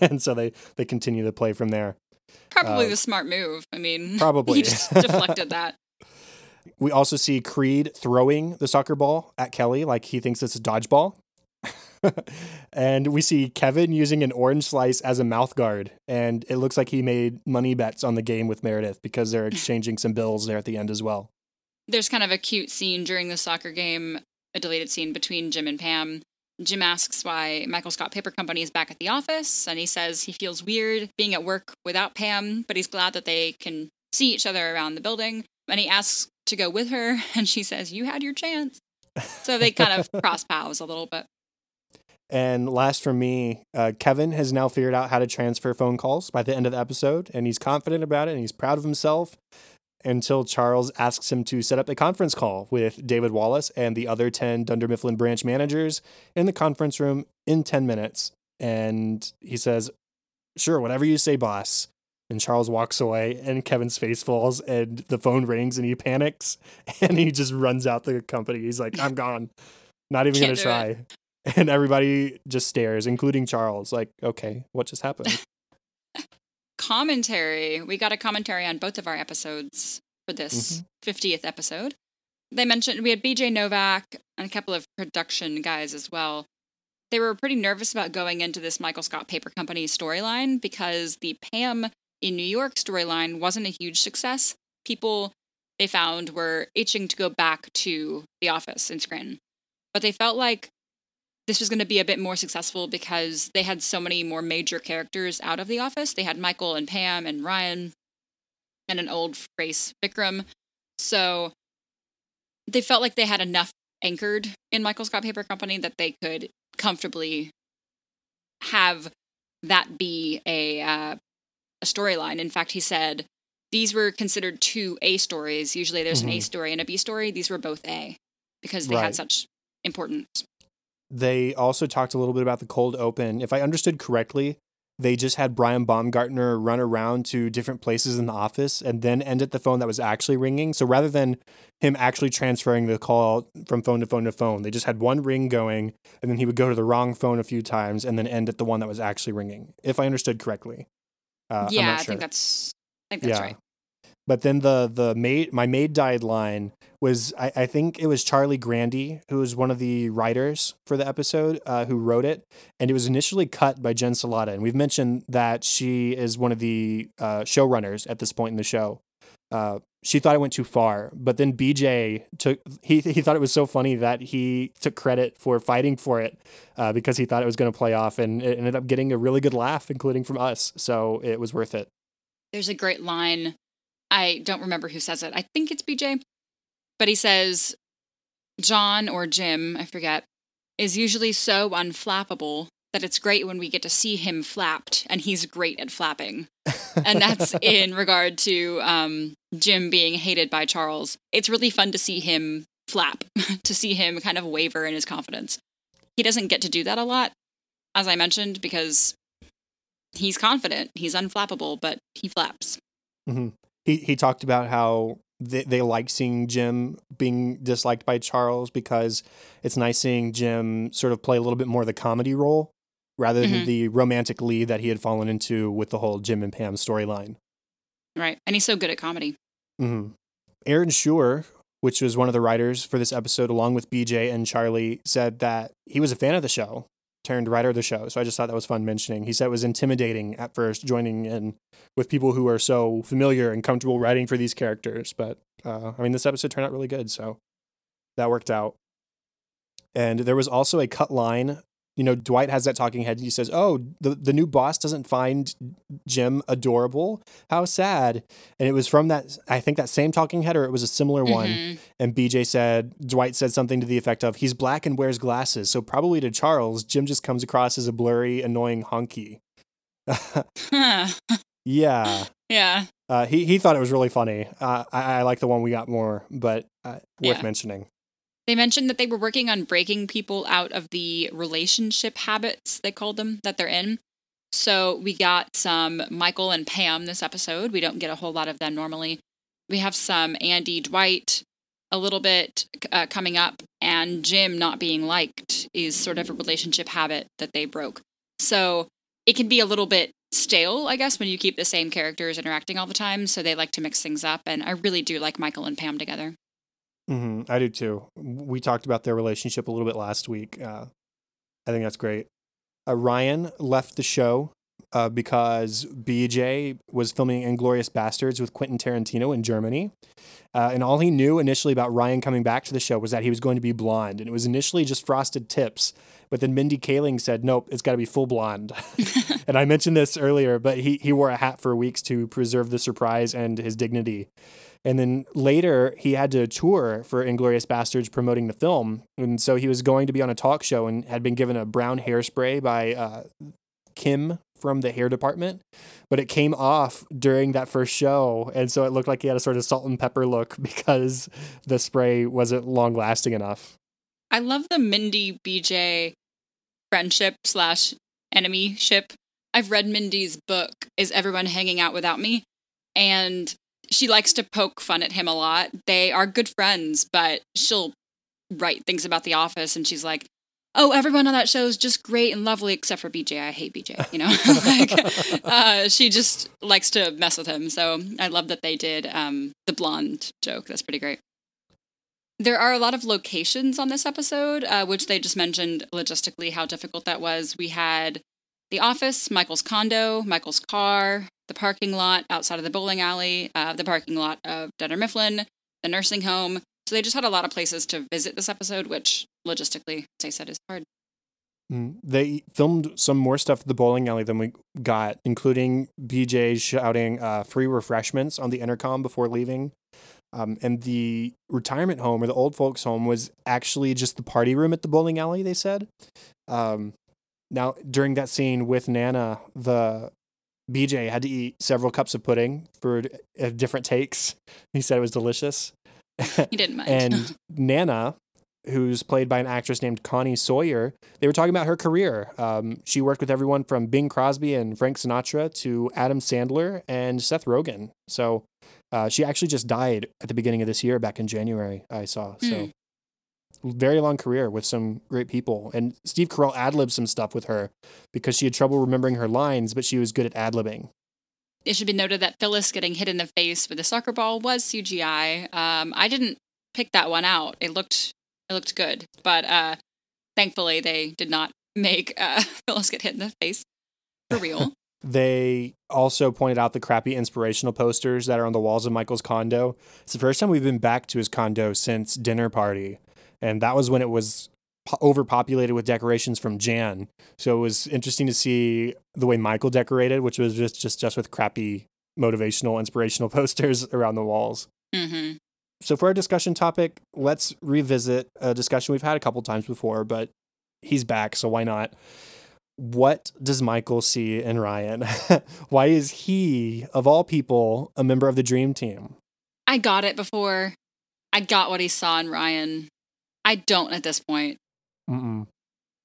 And so they, they continue to play from there. Probably uh, the smart move. I mean, probably he just deflected that. We also see Creed throwing the soccer ball at Kelly like he thinks it's a dodgeball. And we see Kevin using an orange slice as a mouth guard. And it looks like he made money bets on the game with Meredith because they're exchanging some bills there at the end as well. There's kind of a cute scene during the soccer game, a deleted scene between Jim and Pam. Jim asks why Michael Scott Paper Company is back at the office. And he says he feels weird being at work without Pam, but he's glad that they can see each other around the building. And he asks to go with her. And she says, you had your chance. So they kind of cross paths a little bit. And last for me, uh, Kevin has now figured out how to transfer phone calls by the end of the episode, and he's confident about it, and he's proud of himself, until Charles asks him to set up a conference call with David Wallace and the other ten Dunder Mifflin branch managers in the conference room in ten minutes. And he says, sure, whatever you say, boss. And Charles walks away, and Kevin's face falls, and the phone rings, and he panics, and he just runs out the company. He's like, I'm gone. Not even going to try. It. And everybody just stares, including Charles, like, okay, what just happened? Commentary. We got a commentary on both of our episodes for this mm-hmm. fiftieth episode. They mentioned we had B J Novak and a couple of production guys as well. They were pretty nervous about going into this Michael Scott Paper Company storyline because the Pam in New York storyline wasn't a huge success. People, they found, were itching to go back to the office in Scranton. But they felt like this was going to be a bit more successful because they had so many more major characters out of the office. They had Michael and Pam and Ryan and an old face, Vikram. So they felt like they had enough anchored in Michael Scott Paper Company that they could comfortably have that be a, uh, a storyline. In fact, he said these were considered two A stories. Usually there's mm-hmm. an A story and a B story. These were both A because they right. had such importance. They also talked a little bit about the cold open. If I understood correctly, they just had Brian Baumgartner run around to different places in the office and then end at the phone that was actually ringing. So rather than him actually transferring the call from phone to phone to phone, they just had one ring going, and then he would go to the wrong phone a few times and then end at the one that was actually ringing, if I understood correctly. Uh, yeah, I'm not sure. I think that's, I think that's yeah. right. But then the the maid, my maid died line was, I, I think it was Charlie Grandy, who was one of the writers for the episode, uh, who wrote it. And it was initially cut by Jen Salata. And we've mentioned that she is one of the uh, showrunners at this point in the show. Uh, she thought it went too far. But then B J took, he he thought it was so funny that he took credit for fighting for it uh, because he thought it was going to play off. And it ended up getting a really good laugh, including from us. So it was worth it. There's a great line. I don't remember who says it. I think it's B J, but he says, John or Jim, I forget, is usually so unflappable that it's great when we get to see him flapped, and he's great at flapping. And that's in regard to um, Jim being hated by Charles. It's really fun to see him flap, to see him kind of waver in his confidence. He doesn't get to do that a lot, as I mentioned, because he's confident, he's unflappable, but he flaps. Mm-hmm. He he talked about how they, they like seeing Jim being disliked by Charles because it's nice seeing Jim sort of play a little bit more of the comedy role rather than mm-hmm. the romantic lead that he had fallen into with the whole Jim and Pam storyline. Right. And he's so good at comedy. Mm-hmm. Erin Schur, which was one of the writers for this episode, along with B J and Charlie, said that he was a fan of the show, turned writer of the show. So I just thought that was fun mentioning. He said it was intimidating at first joining in with people who are so familiar and comfortable writing for these characters. But uh, I mean, this episode turned out really good. So that worked out. And there was also a cut line. You know, Dwight has that talking head. He says, oh, the, the new boss doesn't find Jim adorable. How sad. And it was from that, I think that same talking head, or it was a similar mm-hmm. one. And B J said, Dwight said something to the effect of, he's black and wears glasses. So probably to Charles, Jim just comes across as a blurry, annoying honky. yeah. Yeah. Uh, he, he thought it was really funny. Uh, I, I like the one we got more, but uh, yeah. worth mentioning. They mentioned that they were working on breaking people out of the relationship habits, they called them, that they're in. So we got some Michael and Pam this episode. We don't get a whole lot of them normally. We have some Andy, Dwight, a little bit uh, coming up, and Jim not being liked is sort of a relationship habit that they broke. So it can be a little bit stale, I guess, when you keep the same characters interacting all the time. So they like to mix things up. And I really do like Michael and Pam together. Mm-hmm. I do too. We talked about their relationship a little bit last week. Uh, I think that's great. Uh, Ryan left the show uh, because B J was filming Inglourious Basterds with Quentin Tarantino in Germany. Uh, and all he knew initially about Ryan coming back to the show was that he was going to be blonde. And it was initially just frosted tips. But then Mindy Kaling said, nope, it's got to be full blonde. And I mentioned this earlier, but he, he wore a hat for weeks to preserve the surprise and his dignity. And then later, he had to tour for Inglourious Basterds promoting the film. And so he was going to be on a talk show and had been given a brown hairspray by uh, Kim from the hair department. But it came off during that first show. And so it looked like he had a sort of salt and pepper look because the spray wasn't long lasting enough. I love the Mindy B J friendship slash enemy ship. I've read Mindy's book, Is Everyone Hanging Out Without Me? And she likes to poke fun at him a lot. They are good friends, but she'll write things about The Office, and she's like, oh, everyone on that show is just great and lovely, except for B J. I hate B J, you know? like, uh, she just likes to mess with him. So I love that they did um, the blonde joke. That's pretty great. There are a lot of locations on this episode, uh, which they just mentioned logistically how difficult that was. We had the office, Michael's condo, Michael's car, the parking lot outside of the bowling alley, uh, the parking lot of Dunder Mifflin, the nursing home. So they just had a lot of places to visit this episode, which logistically, as I said, is hard. Mm, they filmed some more stuff at the bowling alley than we got, including B J shouting uh, free refreshments on the intercom before leaving. Um, and the retirement home or the old folks home was actually just the party room at the bowling alley, they said. Um, now, during that scene with Nana, the B J had to eat several cups of pudding for uh, different takes. He said it was delicious. He didn't mind. And Nana, who's played by an actress named Connie Sawyer, they were talking about her career. Um, she worked with everyone from Bing Crosby and Frank Sinatra to Adam Sandler and Seth Rogen. So uh, she actually just died at the beginning of this year, back in January, I saw. Mm. So very long career with some great people. And Steve Carell ad-libbed some stuff with her because she had trouble remembering her lines, but she was good at ad-libbing. It should be noted that Phyllis getting hit in the face with a soccer ball was C G I. Um, I didn't pick that one out. It looked... It looked good, but uh, thankfully they did not make uh, Phyllis get hit in the face for real. They also pointed out the crappy inspirational posters that are on the walls of Michael's condo. It's the first time we've been back to his condo since Dinner Party, and that was when it was po- overpopulated with decorations from Jan. So it was interesting to see the way Michael decorated, which was just, just, just with crappy motivational, inspirational posters around the walls. Mm-hmm. So for our discussion topic, let's revisit a discussion we've had a couple times before, but he's back, so why not? What does Michael see in Ryan? Why is he, of all people, a member of the Dream Team? I got it before. I got what he saw in Ryan. I don't at this point. Mm-mm.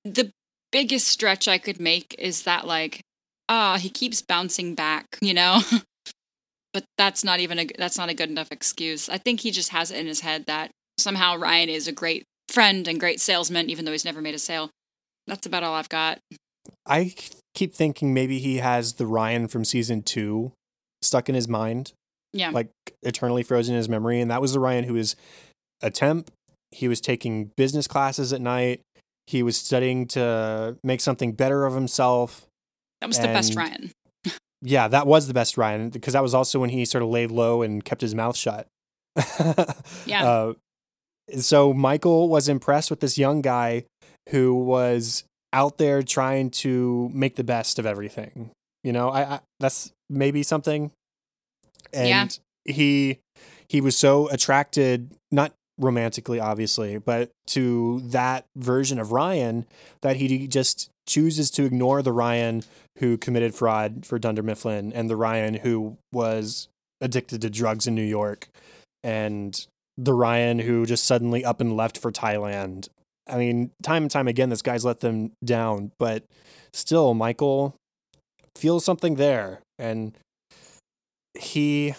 The biggest stretch I could make is that, like, ah, oh, he keeps bouncing back, you know? But that's not even a that's not a good enough excuse. I think he just has it in his head that somehow Ryan is a great friend and great salesman, even though he's never made a sale. That's about all I've got. I keep thinking maybe he has the Ryan from season two stuck in his mind. Yeah. Like eternally frozen in his memory. And that was the Ryan who was a temp. He was taking business classes at night. He was studying to make something better of himself. That was and- the best Ryan. Yeah, that was the best Ryan, because that was also when he sort of laid low and kept his mouth shut. Yeah. Uh, so Michael was impressed with this young guy who was out there trying to make the best of everything. You know, I, I that's maybe something. And yeah. he he was so attracted, not romantically, obviously, but to that version of Ryan that he just chooses to ignore the Ryan who committed fraud for Dunder Mifflin and the Ryan who was addicted to drugs in New York and the Ryan who just suddenly up and left for Thailand. I mean, time and time again, this guy's let them down, but still Michael feels something there. And he,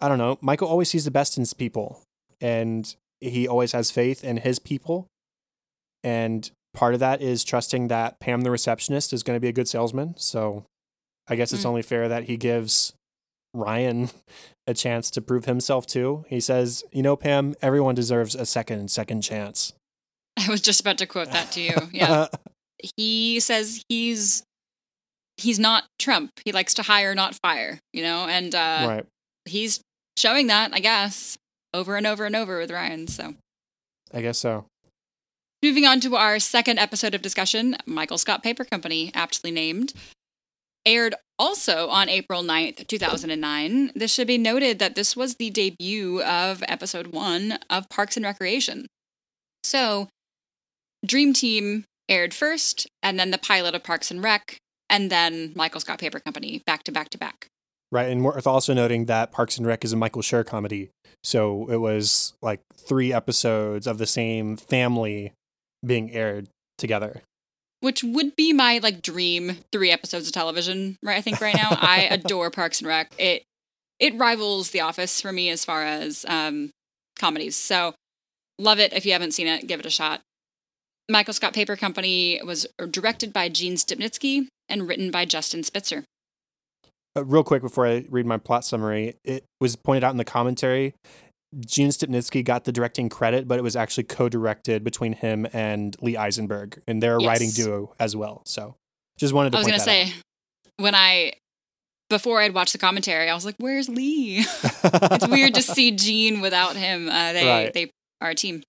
I don't know, Michael always sees the best in people and he always has faith in his people. And part of that is trusting that Pam, the receptionist, is going to be a good salesman. So I guess it's mm. only fair that he gives Ryan a chance to prove himself too. He says, you know, Pam, everyone deserves a second, second chance. I was just about to quote that to you. Yeah. He says he's, he's not Trump. He likes to hire, not fire, you know, and uh, right. he's showing that, I guess, over and over and over with Ryan. So I guess so. Moving on to our second episode of discussion, Michael Scott Paper Company, aptly named, aired also on April ninth, two thousand nine. This should be noted that this was the debut of episode one of Parks and Recreation. So Dream Team aired first, and then the pilot of Parks and Rec, and then Michael Scott Paper Company, back to back to back. Right, and worth also noting that Parks and Rec is a Michael Schur comedy, so it was like three episodes of the same family being aired together. Which would be my like dream three episodes of television, right? I think right now I adore Parks and Rec. It it rivals The Office for me as far as um, comedies. So love it. If you haven't seen it, give it a shot. Michael Scott Paper Company was directed by Gene Stipnitsky and written by Justin Spitzer. Uh, real quick before I read my plot summary, it was pointed out in the commentary, Gene Stipnitsky got the directing credit, but it was actually co-directed between him and Lee Eisenberg, and they're a yes. writing duo as well. So just wanted to I was point gonna that say, out. When I, before I'd watched the commentary, I was like, where's Lee? It's weird to see Gene without him. Uh, they right. they are a team.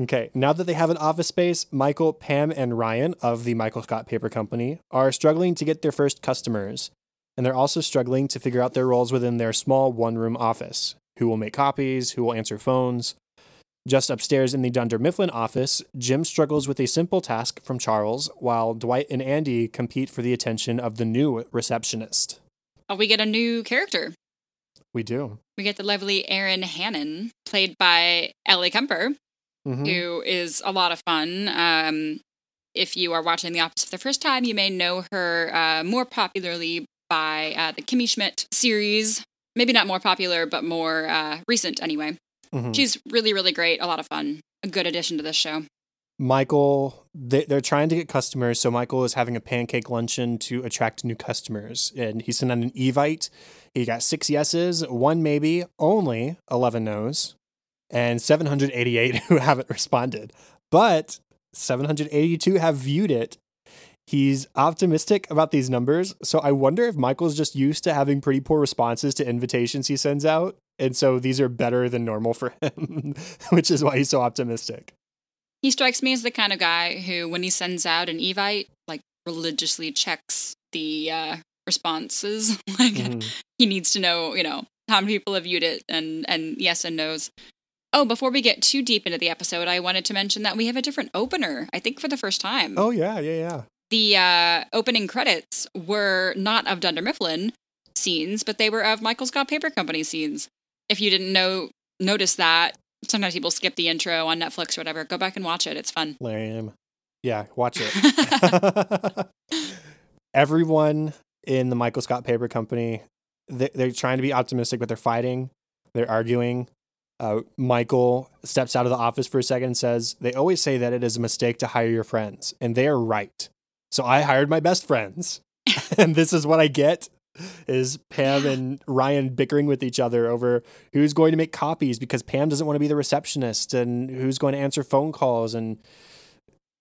Okay, now that they have an office space, Michael, Pam, and Ryan of the Michael Scott Paper Company are struggling to get their first customers. And they're also struggling to figure out their roles within their small one-room office. Who will make copies? Who will answer phones? Just upstairs in the Dunder Mifflin office, Jim struggles with a simple task from Charles, while Dwight and Andy compete for the attention of the new receptionist. Oh, we get a new character. We do. We get the lovely Erin Hannon, played by Ellie Kemper, mm-hmm. who is a lot of fun. Um, if you are watching The Office for the first time, you may know her uh, more popularly by uh, the Kimmy Schmidt series. Maybe not more popular, but more uh, recent anyway. Mm-hmm. She's really, really great. A lot of fun. A good addition to this show. Michael, they, they're trying to get customers. So Michael is having a pancake luncheon to attract new customers. And he sent out an Evite. He got six yeses, one maybe, only eleven no's, and seven hundred eighty-eight who haven't responded. But seven hundred eighty-two have viewed it. He's optimistic about these numbers, so I wonder if Michael's just used to having pretty poor responses to invitations he sends out, and so these are better than normal for him, which is why he's so optimistic. He strikes me as the kind of guy who, when he sends out an Evite, like, religiously checks the uh, responses. Like, mm. he needs to know, you know, how many people have viewed it, and, and yes and no's. Oh, before we get too deep into the episode, I wanted to mention that we have a different opener, I think for the first time. Oh, yeah, yeah, yeah. The uh, opening credits were not of Dunder Mifflin scenes, but they were of Michael Scott Paper Company scenes. If you didn't know, notice that, sometimes people skip the intro on Netflix or whatever. Go back and watch it. It's fun. Lame. Yeah, watch it. Everyone in the Michael Scott Paper Company, they, they're trying to be optimistic, but they're fighting. They're arguing. Uh, Michael steps out of the office for a second and says, they always say that it is a mistake to hire your friends, and they are right. So I hired my best friends, and this is what I get, is Pam and Ryan bickering with each other over who's going to make copies because Pam doesn't want to be the receptionist and who's going to answer phone calls. And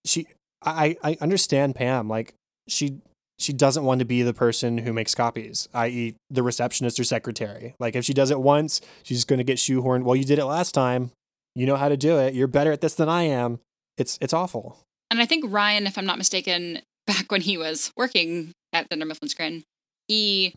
she, I, I understand Pam, like she, she doesn't want to be the person who makes copies, that is the receptionist or secretary. Like if she does it once, she's going to get shoehorned. Well, you did it last time. You know how to do it. You're better at this than I am. It's, it's awful. And I think Ryan, if I'm not mistaken, back when he was working at Dunder Mifflin's Grin, he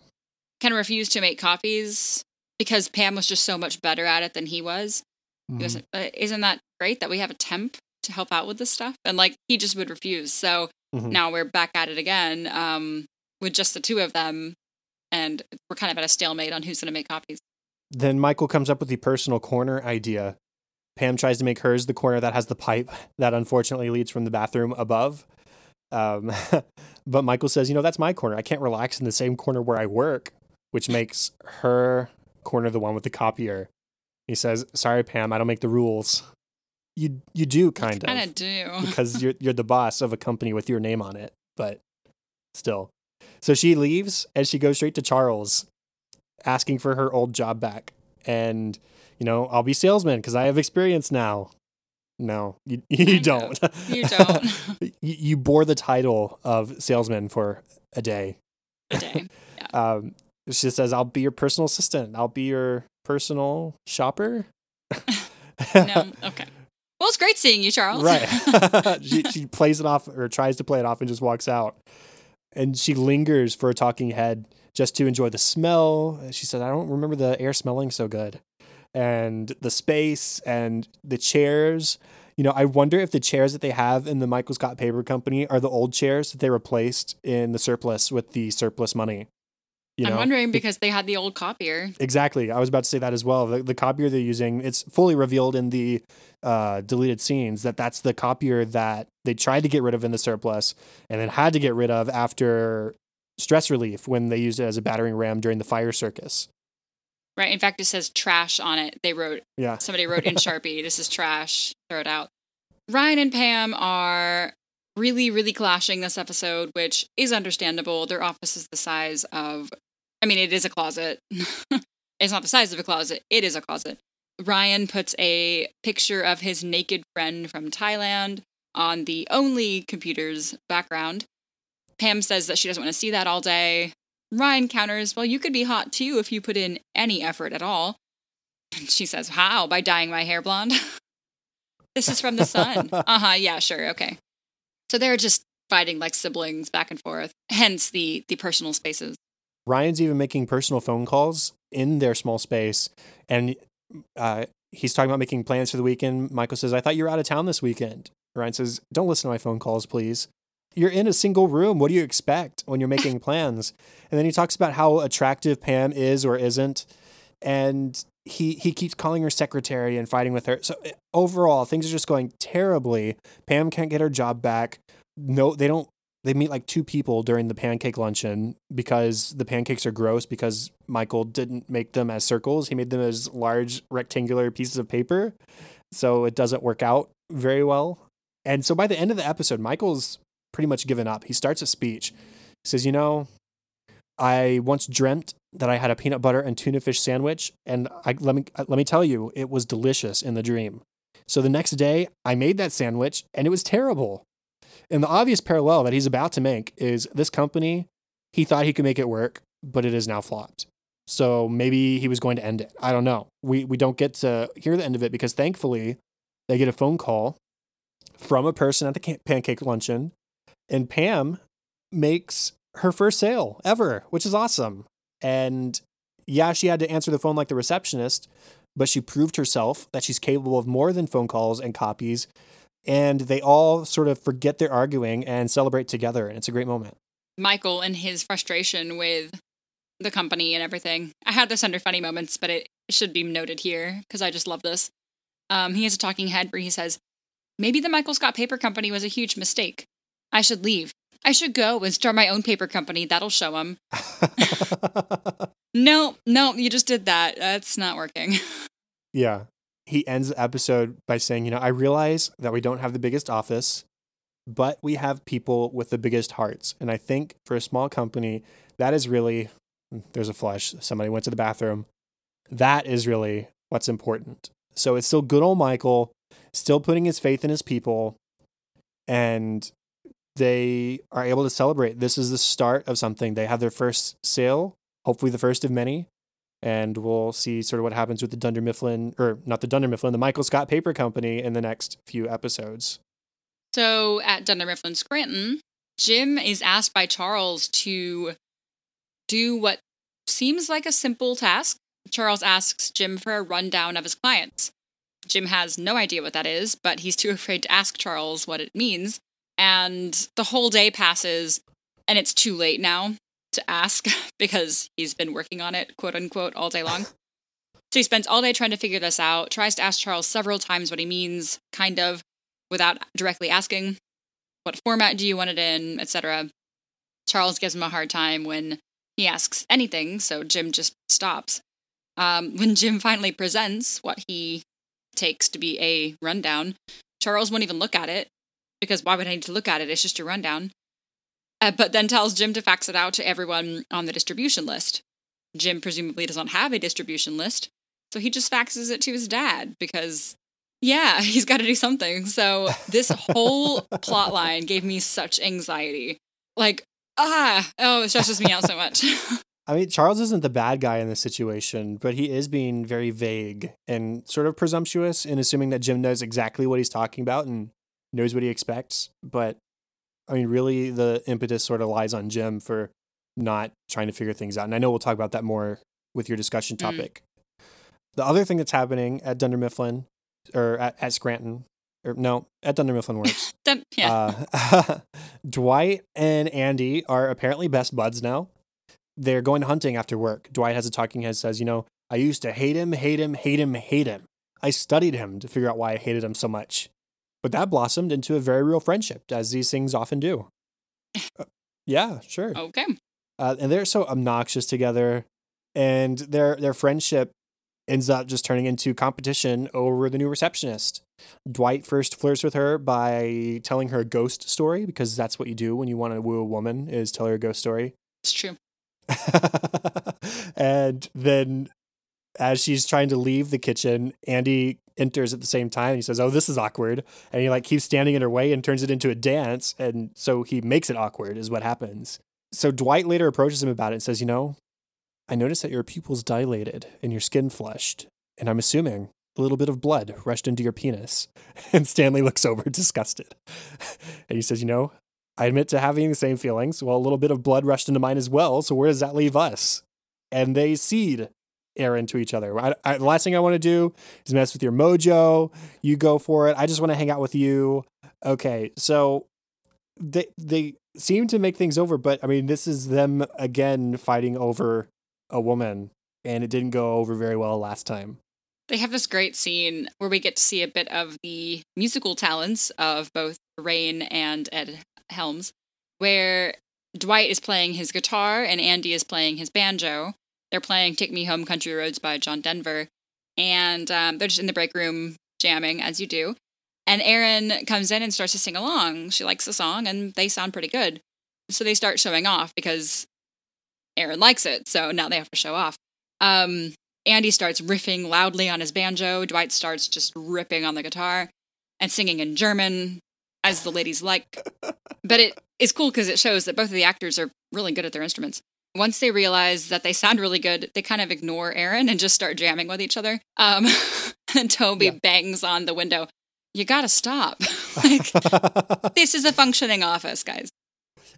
kind of refused to make copies because Pam was just so much better at it than he was. Mm-hmm. He was like, isn't that great that we have a temp to help out with this stuff? And like, he just would refuse. So mm-hmm. now we're back at it again um, with just the two of them. And we're kind of at a stalemate on who's going to make copies. Then Michael comes up with the personal corner idea. Pam tries to make hers the corner that has the pipe that unfortunately leads from the bathroom above. Um, but Michael says, you know, that's my corner. I can't relax in the same corner where I work, which makes her corner the one with the copier. He says, sorry, Pam, I don't make the rules. You you do kind of. I kind of do. Because you're, you're the boss of a company with your name on it, but still. So she leaves and she goes straight to Charles asking for her old job back. And, you know, I'll be salesman because I have experience now. No, you, you don't. You don't. you, you bore the title of salesman for a day. A day. Yeah. Um, she says, I'll be your personal assistant. I'll be your personal shopper. No. Okay. Well, it's great seeing you, Charles. Right. she, she plays it off or tries to play it off and just walks out. And she lingers for a talking head just to enjoy the smell. She said, I don't remember the air smelling so good. And the space and the chairs. You know, I wonder if the chairs that they have in the Michael Scott Paper Company are the old chairs that they replaced in the surplus with the surplus money. You I'm know? wondering because they had the old copier. Exactly. I was about to say that as well. The, the copier they're using, it's fully revealed in the uh, deleted scenes that that's the copier that they tried to get rid of in the surplus and then had to get rid of after stress relief when they used it as a battering ram during the fire circus. Right. In fact, it says trash on it. They wrote, yeah. Somebody wrote in Sharpie, this is trash, throw it out. Ryan and Pam are really, really clashing this episode, which is understandable. Their office is the size of, I mean, it is a closet. It's not the size of a closet. It is a closet. Ryan puts a picture of his naked friend from Thailand on the only computer's background. Pam says that she doesn't want to see that all day. Ryan counters, well, you could be hot too if you put in any effort at all. And she says, how? By dyeing my hair blonde? This is from the sun. Uh-huh, yeah, sure, okay. So they're just fighting like siblings back and forth, hence the the personal spaces. Ryan's even making personal phone calls in their small space, and uh, he's talking about making plans for the weekend. Michael says, I thought you were out of town this weekend. Ryan says, don't listen to my phone calls, please. You're in a single room. What do you expect when you're making plans? And then he talks about how attractive Pam is or isn't. And he, he keeps calling her secretary and fighting with her. So overall, things are just going terribly. Pam can't get her job back. No, they don't. They meet like two people during the pancake luncheon because the pancakes are gross because Michael didn't make them as circles. He made them as large rectangular pieces of paper. So it doesn't work out very well. And so by the end of the episode, Michael's pretty much given up. He starts a speech. He says, you know, I once dreamt that I had a peanut butter and tuna fish sandwich, and I, let me let me tell you, it was delicious in the dream. So the next day, I made that sandwich, and it was terrible. And the obvious parallel that he's about to make is this company, he thought he could make it work, but it is now flopped. So maybe he was going to end it. I don't know. We we don't get to hear the end of it because thankfully, they get a phone call from a person at the pancake luncheon. And Pam makes her first sale ever, which is awesome. And yeah, she had to answer the phone like the receptionist, but she proved herself that she's capable of more than phone calls and copies. And they all sort of forget their arguing and celebrate together. And it's a great moment. Michael and his frustration with the company and everything. I had this under funny moments, but it should be noted here because I just love this. Um, he has a talking head where he says, maybe the Michael Scott Paper Company was a huge mistake. I should leave. I should go and start my own paper company. That'll show them. no, no, you just did that. That's not working. Yeah. He ends the episode by saying, you know, I realize that we don't have the biggest office, but we have people with the biggest hearts. And I think for a small company, that is really, there's a flush. Somebody went to the bathroom. That is really what's important. So it's still good old Michael, still putting his faith in his people. And they are able to celebrate. This is the start of something. They have their first sale, hopefully the first of many. And we'll see sort of what happens with the Dunder Mifflin, or not the Dunder Mifflin, the Michael Scott Paper Company in the next few episodes. So at Dunder Mifflin Scranton, Jim is asked by Charles to do what seems like a simple task. Charles asks Jim for a rundown of his clients. Jim has no idea what that is, but he's too afraid to ask Charles what it means. And the whole day passes, and it's too late now to ask because he's been working on it, quote unquote, all day long. So he spends all day trying to figure this out, tries to ask Charles several times what he means, kind of, without directly asking. What format do you want it in, et cetera. Charles gives him a hard time when he asks anything, so Jim just stops. Um, when Jim finally presents what he takes to be a rundown, Charles won't even look at it. Because why would I need to look at it? It's just a rundown. uh, but then tells Jim to fax it out to everyone on the distribution list. Jim presumably doesn't have a distribution list, so he just faxes it to his dad because, yeah, he's got to do something. So this whole plot line gave me such anxiety. Like, ah, oh, it stresses me out so much. I mean, Charles isn't the bad guy in this situation, but he is being very vague and sort of presumptuous in assuming that Jim knows exactly what he's talking about and knows what he expects. But, I mean, really, the impetus sort of lies on Jim for not trying to figure things out. And I know we'll talk about that more with your discussion topic. Mm. The other thing that's happening at Dunder Mifflin, or at, at Scranton, or no, at Dunder Mifflin Works, Dun- yeah. uh, Dwight and Andy are apparently best buds now. They're going hunting after work. Dwight has a talking head, says, you know, I used to hate him, hate him, hate him, hate him. I studied him to figure out why I hated him so much. But that blossomed into a very real friendship, as these things often do. Uh, yeah, sure. Okay. Uh, and they're so obnoxious together. And their their friendship ends up just turning into competition over the new receptionist. Dwight first flirts with her by telling her a ghost story, because that's what you do when you want to woo a woman, is tell her a ghost story. It's true. And then as she's trying to leave the kitchen, Andy enters at the same time and he says, oh, this is awkward. And he like keeps standing in her way and turns it into a dance. And so he makes it awkward is what happens. So Dwight later approaches him about it and says, you know, I noticed that your pupils dilated and your skin flushed. And I'm assuming a little bit of blood rushed into your penis. And Stanley looks over disgusted. And he says, you know, I admit to having the same feelings. Well, a little bit of blood rushed into mine as well. So where does that leave us? And they cede Erin to each other. I, I, the last thing I want to do is mess with your mojo. You go for it. I just want to hang out with you. Okay. So they, they seem to make things over, but I mean, this is them again, fighting over a woman, and it didn't go over very well last time. They have this great scene where we get to see a bit of the musical talents of both Rain and Ed Helms, where Dwight is playing his guitar and Andy is playing his banjo. They're playing Take Me Home Country Roads by John Denver, and um, they're just in the break room jamming, as you do. And Erin comes in and starts to sing along. She likes the song, and they sound pretty good. So they start showing off because Erin likes it, so now they have to show off. Um, Andy starts riffing loudly on his banjo. Dwight starts just ripping on the guitar and singing in German, as the ladies like. But it is cool because it shows that both of the actors are really good at their instruments. Once they realize that they sound really good, they kind of ignore Erin and just start jamming with each other. Um, and Toby yeah. bangs on the window. You gotta stop. Like, this is a functioning office, guys.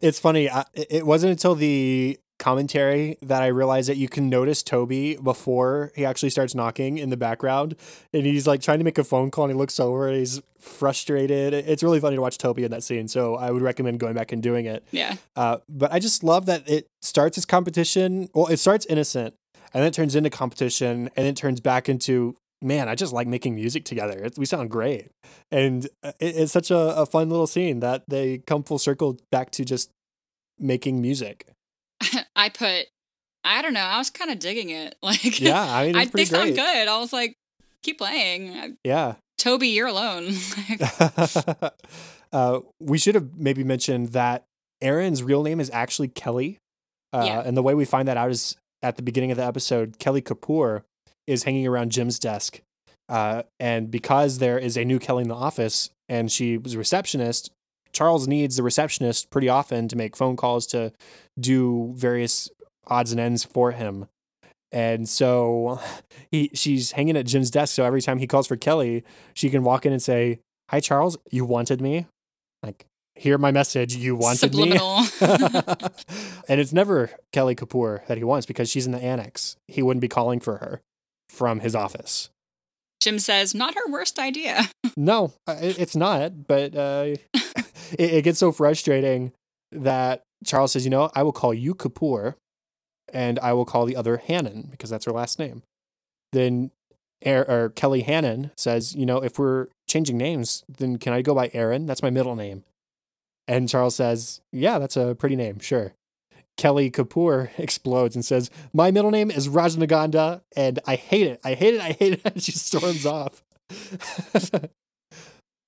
It's funny. I, it wasn't until the commentary that I realized that you can notice Toby before he actually starts knocking in the background, and he's like trying to make a phone call and he looks over and he's frustrated. It's really funny to watch Toby in that scene, so I would recommend going back and doing it. Yeah. Uh, but I just love that it starts as competition. Well, it starts innocent and then it turns into competition and then it turns back into, man, I just like making music together. It, we sound great. And it, it's such a, a fun little scene that they come full circle back to just making music. I put, I don't know, I was kind of digging it. Like, yeah, I mean, I, they great. sound good. I was like, keep playing. I, yeah. Toby, you're alone. uh, we should have maybe mentioned that Erin's real name is actually Kelly. Uh, yeah. And the way we find that out is at the beginning of the episode, Kelly Kapoor is hanging around Jim's desk. Uh, and because there is a new Kelly in the office and she was a receptionist, Charles needs the receptionist pretty often to make phone calls, to do various odds and ends for him. And so he, she's hanging at Jim's desk. So every time he calls for Kelly, she can walk in and say, hi, Charles, you wanted me? Like, hear my message. You wanted Subliminal. me. And it's never Kelly Kapoor that he wants because she's in the annex. He wouldn't be calling for her from his office. Jim says, not her worst idea. No, it's not. But uh, it, it gets so frustrating that Charles says, you know, I will call you Kapoor and I will call the other Hannon because that's her last name. Then er- or Kelly Hannon says, you know, if we're changing names, then can I go by Erin? That's my middle name. And Charles says, yeah, that's a pretty name. Sure. Kelly Kapoor explodes and says, my middle name is Rajnigandha, and I hate it. I hate it. I hate it. And she storms off.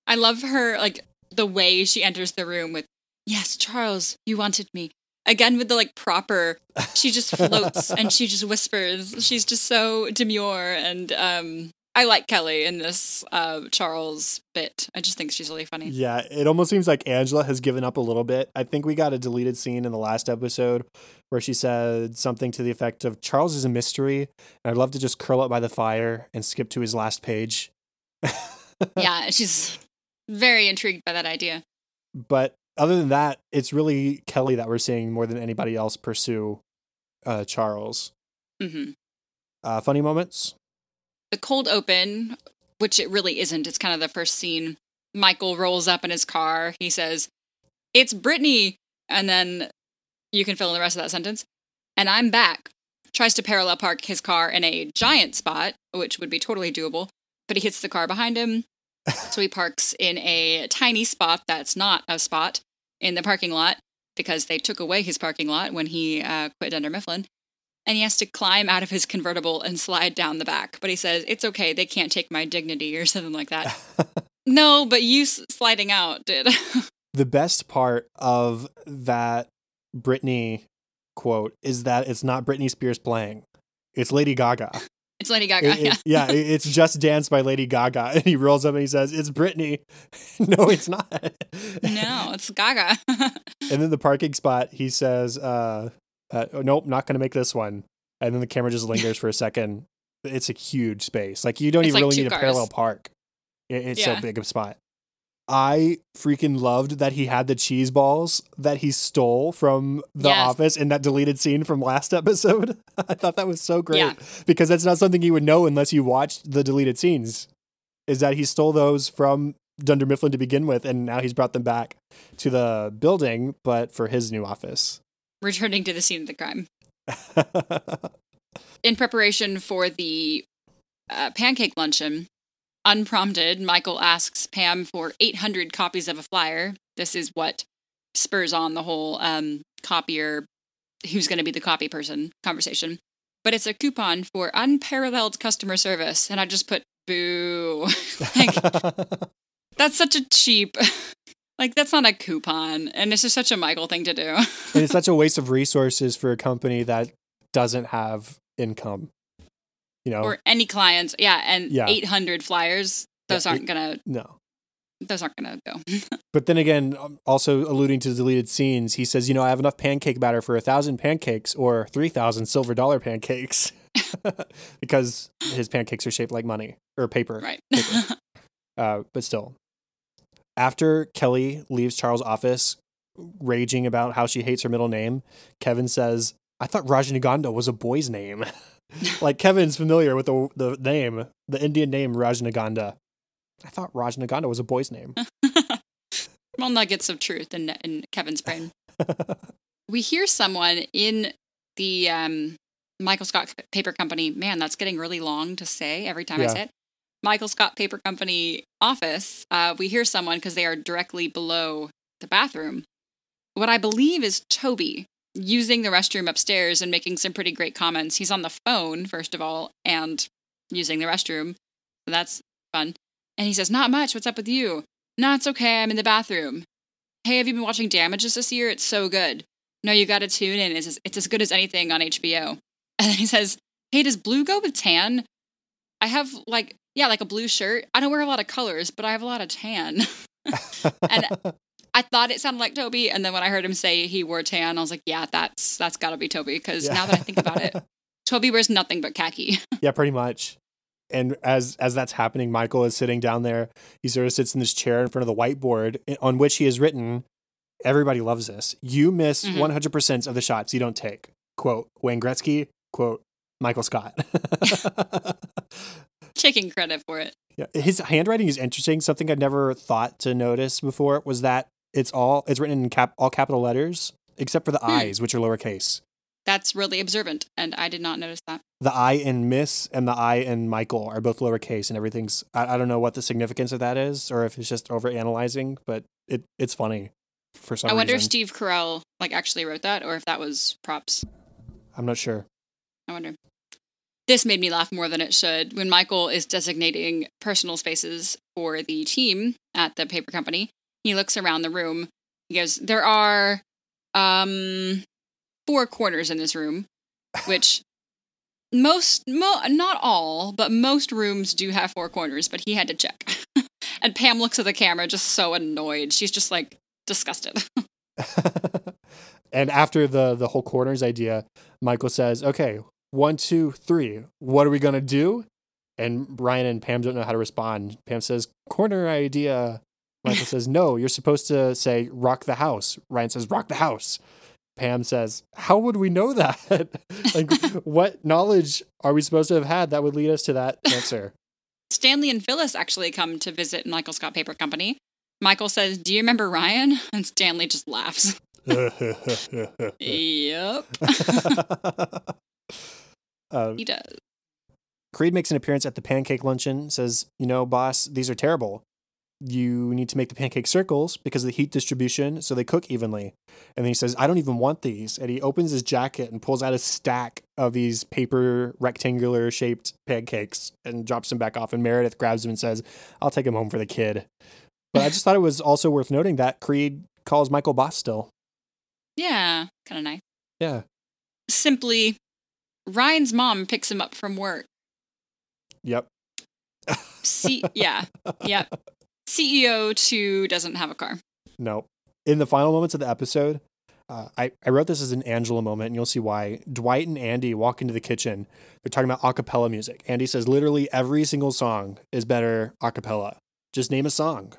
I love her, like, the way she enters the room with, yes, Charles, you wanted me. Again, with the like proper, she just floats and she just whispers. She's just so demure. And um, I like Kelly in this uh, Charles bit. I just think she's really funny. Yeah, it almost seems like Angela has given up a little bit. I think we got a deleted scene in the last episode where she said something to the effect of, Charles is a mystery, and I'd love to just curl up by the fire and skip to his last page. Yeah, she's very intrigued by that idea. But other than that, it's really Kelly that we're seeing more than anybody else pursue uh, Charles. Mm-hmm. Uh, funny moments? The cold open, which it really isn't. It's kind of the first scene. Michael rolls up in his car. He says, it's Brittany. And then you can fill in the rest of that sentence. And I'm back. Tries to parallel park his car in a giant spot, which would be totally doable. But he hits the car behind him. So he parks in a tiny spot that's not a spot in the parking lot because they took away his parking lot when he uh, quit Dunder Mifflin. And he has to climb out of his convertible and slide down the back. But he says, it's okay, they can't take my dignity or something like that. No, but you sliding out did. The best part of that Britney quote is that it's not Britney Spears playing. It's Lady Gaga. It's Lady Gaga, it, yeah. It, yeah, it's Just Dance by Lady Gaga. And he rolls up and he says, it's Britney. No, it's not. No, it's Gaga. And then the parking spot, he says, uh, uh, nope, not going to make this one. And then the camera just lingers for a second. It's a huge space. Like, you don't it's even like really need cars. A parallel park. It, it's yeah. so big a spot. I freaking loved that he had the cheese balls that he stole from The yes. Office in that deleted scene from last episode. I thought that was so great yeah. because that's not something you would know unless you watched the deleted scenes, is that he stole those from Dunder Mifflin to begin with, and now he's brought them back to the building, but for his new office. Returning to the scene of the crime. In preparation for the uh, pancake luncheon, unprompted, Michael asks Pam for eight hundred copies of a flyer. This is what spurs on the whole um, copier, who's going to be the copy person conversation. But it's a coupon for unparalleled customer service. And I just put, boo. Like, that's such a cheap, like, that's not a coupon. And it's just such a Michael thing to do. And it's such a waste of resources for a company that doesn't have income. You know, or any clients. Yeah. And yeah. eight hundred flyers, those yeah, aren't going to, no, those aren't going to go. But then again, also alluding to deleted scenes, he says, you know, I have enough pancake batter for a thousand pancakes or three thousand silver dollar pancakes because his pancakes are shaped like money or paper. Right. Paper. uh, but still, after Kelly leaves Charles' office, raging about how she hates her middle name, Kevin says, I thought Rajnigandha was a boy's name. Like, Kevin's familiar with the the name, the Indian name Rajnigandha. I thought Rajnigandha was a boy's name. Well, nuggets of truth in, in Kevin's brain. We hear someone in the um, Michael Scott Paper Company. Man, that's getting really long to say every time yeah. I say it. Michael Scott Paper Company office. Uh, we hear someone because they are directly below the bathroom. What I believe is Toby, using the restroom upstairs and making some pretty great comments. He's on the phone, first of all, and using the restroom. So that's fun. And he says, not much. What's up with you? No, it's okay. I'm in the bathroom. Hey, have you been watching Damages this year? It's so good. No, you got to tune in. It's as, it's as good as anything on H B O. And then he says, hey, does blue go with tan? I have like, yeah, like a blue shirt. I don't wear a lot of colors, but I have a lot of tan. And I thought it sounded like Toby, and then when I heard him say he wore tan, I was like, yeah, that's that's got to be Toby, because yeah. now that I think about it, Toby wears nothing but khaki. Yeah, pretty much. And as as that's happening, Michael is sitting down there. He sort of sits in this chair in front of the whiteboard, on which he has written, everybody loves this. You miss mm-hmm. one hundred percent of the shots you don't take. Quote, Wayne Gretzky, quote, Michael Scott. Taking credit for it. Yeah, his handwriting is interesting. Something I'd never thought to notice before was that It's all it's written in cap all capital letters, except for the hmm. I's, which are lowercase. That's really observant, and I did not notice that. The I in Miss and the I in Michael are both lowercase, and everything's, I, I don't know what the significance of that is, or if it's just overanalyzing, but it it's funny for some reason. I wonder reason. if Steve Carell like actually wrote that, or if that was props. I'm not sure. I wonder. This made me laugh more than it should. When Michael is designating personal spaces for the team at the paper company, he looks around the room. He goes, there are um, four corners in this room, which most, mo- not all, but most rooms do have four corners, but he had to check. And Pam looks at the camera just so annoyed. She's just like disgusted. And after the, the whole corners idea, Michael says, okay, one, two, three, what are we going to do? And Brian and Pam don't know how to respond. Pam says, corner idea. Michael says, no, you're supposed to say rock the house. Ryan says, rock the house. Pam says, how would we know that? Like, what knowledge are we supposed to have had that would lead us to that answer? Stanley and Phyllis actually come to visit Michael Scott Paper Company. Michael says, do you remember Ryan? And Stanley just laughs. Yep. um, he does. Creed makes an appearance at the pancake luncheon, says, you know, boss, these are terrible. You need to make the pancake circles because of the heat distribution so they cook evenly. And then he says, I don't even want these. And he opens his jacket and pulls out a stack of these paper rectangular shaped pancakes and drops them back off. And Meredith grabs them and says, I'll take them home for the kid. But I just thought it was also worth noting that Creed calls Michael boss still. Yeah, kind of nice. Yeah. Simply, Ryan's mom picks him up from work. Yep. See, yeah, yep. C E O two doesn't have a car. No. In the final moments of the episode, uh, I, I wrote this as an Angela moment, and you'll see why. Dwight and Andy walk into the kitchen. They're talking about a cappella music. Andy says literally every single song is better a cappella. Just name a song.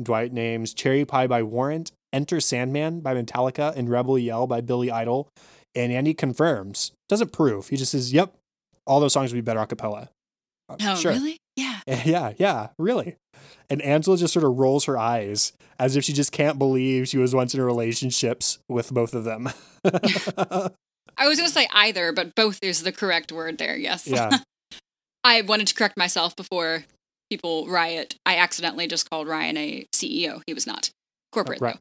Dwight names Cherry Pie by Warrant, Enter Sandman by Metallica, and Rebel Yell by Billy Idol. And Andy confirms. Doesn't prove. He just says, yep, all those songs would be better a cappella. Oh, sure. Really? Yeah. Yeah, yeah, really. And Angela just sort of rolls her eyes as if she just can't believe she was once in relationships with both of them. I was going to say either, but both is the correct word there, yes. Yeah. I wanted to correct myself before people riot. I accidentally just called Ryan a C E O. He was not. Corporate, uh, right.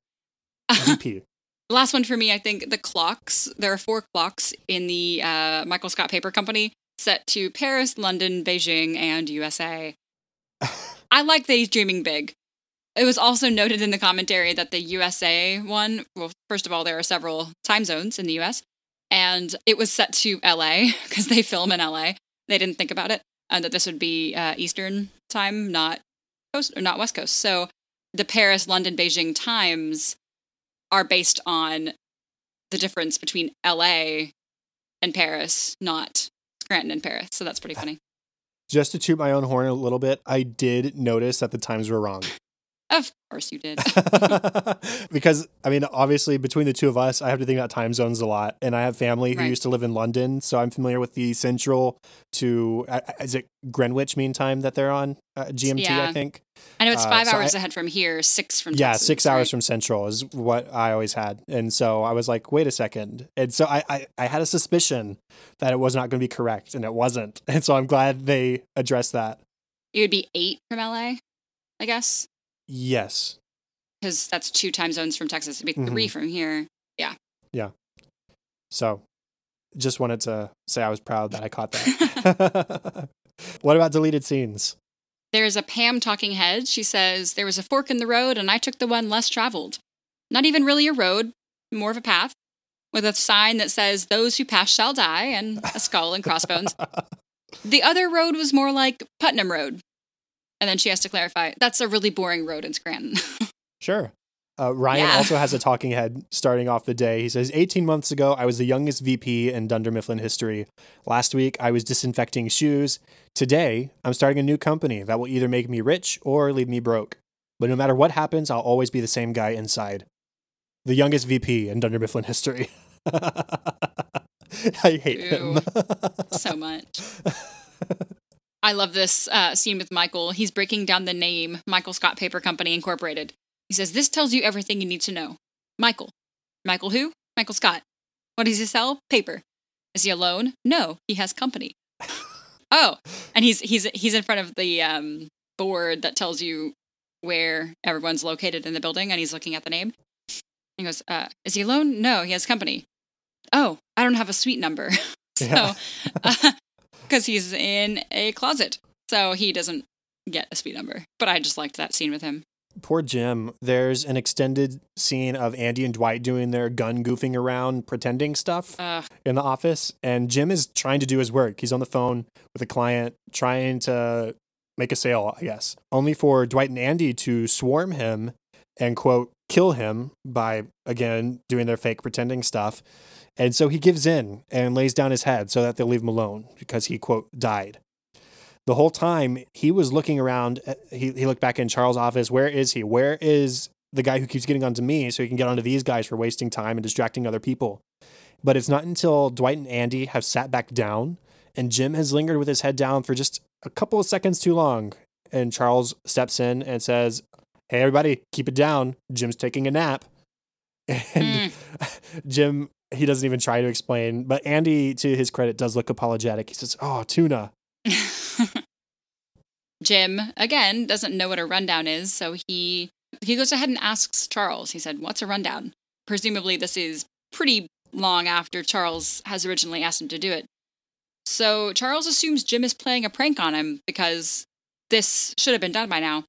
Though. V P. Last one for me, I think the clocks. There are four clocks in the uh, Michael Scott Paper Company, set to Paris, London, Beijing, and U S A. I like that he's dreaming big. It was also noted in the commentary that the U S A one, well, first of all, there are several time zones in the U S, and it was set to L A because they film in L A. They didn't think about it, and that this would be uh, Eastern time, not coast or not West Coast. So the Paris, London, Beijing times are based on the difference between L A and Paris, not Scranton and Paris. So that's pretty funny. Just to toot my own horn a little bit, I did notice that the times were wrong. Of course you did. Because, I mean, obviously, between the two of us, I have to think about time zones a lot. And I have family who right. used to live in London, so I'm familiar with the central to, uh, is it Greenwich Mean Time that they're on? Uh, G M T, yeah. I think. I know it's five uh, so hours I, ahead from here, six from yeah, Texas, six hours right? from central is what I always had. And so I was like, wait a second. And so I, I, I had a suspicion that it was not going to be correct, and it wasn't. And so I'm glad they addressed that. It would be eight from L A, I guess. Yes. Because that's two time zones from Texas. It'd be three mm-hmm. from here. Yeah. Yeah. So just wanted to say I was proud that I caught that. What about deleted scenes? There's a Pam talking head. She says, there was a fork in the road and I took the one less traveled. Not even really a road, more of a path with a sign that says those who pass shall die and a skull and crossbones. The other road was more like Putnam Road. And then she has to clarify, that's a really boring road in Scranton. Sure. Uh, Ryan yeah. also has a talking head starting off the day. He says, eighteen months ago, I was the youngest V P in Dunder Mifflin history. Last week, I was disinfecting shoes. Today, I'm starting a new company that will either make me rich or leave me broke. But no matter what happens, I'll always be the same guy inside. The youngest V P in Dunder Mifflin history. I hate Ew. him. So much. I love this uh, scene with Michael. He's breaking down the name Michael Scott Paper Company Incorporated. He says, this tells you everything you need to know. Michael. Michael who? Michael Scott. What does he sell? Paper. Is he alone? No, he has company. Oh, and he's he's he's in front of the um, board that tells you where everyone's located in the building, and he's looking at the name. He goes, uh, is he alone? No, he has company. Oh, I don't have a suite number. So... Yeah. uh, Because he's in a closet, so he doesn't get a speed number. But I just liked that scene with him. poor Jim, there's an extended scene of Andy and Dwight doing their gun goofing around, pretending stuff uh. in the office. And Jim is trying to do his work. He's on the phone with a client trying to make a sale, I guess, only for Dwight and Andy to swarm him and, quote, kill him by, again, doing their fake pretending stuff. And so he gives in and lays down his head so that they'll leave him alone because he, quote, died. The whole time he was looking around, he, he looked back in Charles' office. Where is he? Where is the guy who keeps getting onto me so he can get onto these guys for wasting time and distracting other people? But it's not until Dwight and Andy have sat back down and Jim has lingered with his head down for just a couple of seconds too long. And Charles steps in and says, "Hey, everybody, keep it down. Jim's taking a nap." And mm. Jim, he doesn't even try to explain. But Andy, to his credit, does look apologetic. He says, "Oh, tuna." Jim, again, doesn't know what a rundown is, so he he goes ahead and asks Charles. He said, "What's a rundown?" Presumably this is pretty long after Charles has originally asked him to do it. So Charles assumes Jim is playing a prank on him because this should have been done by now.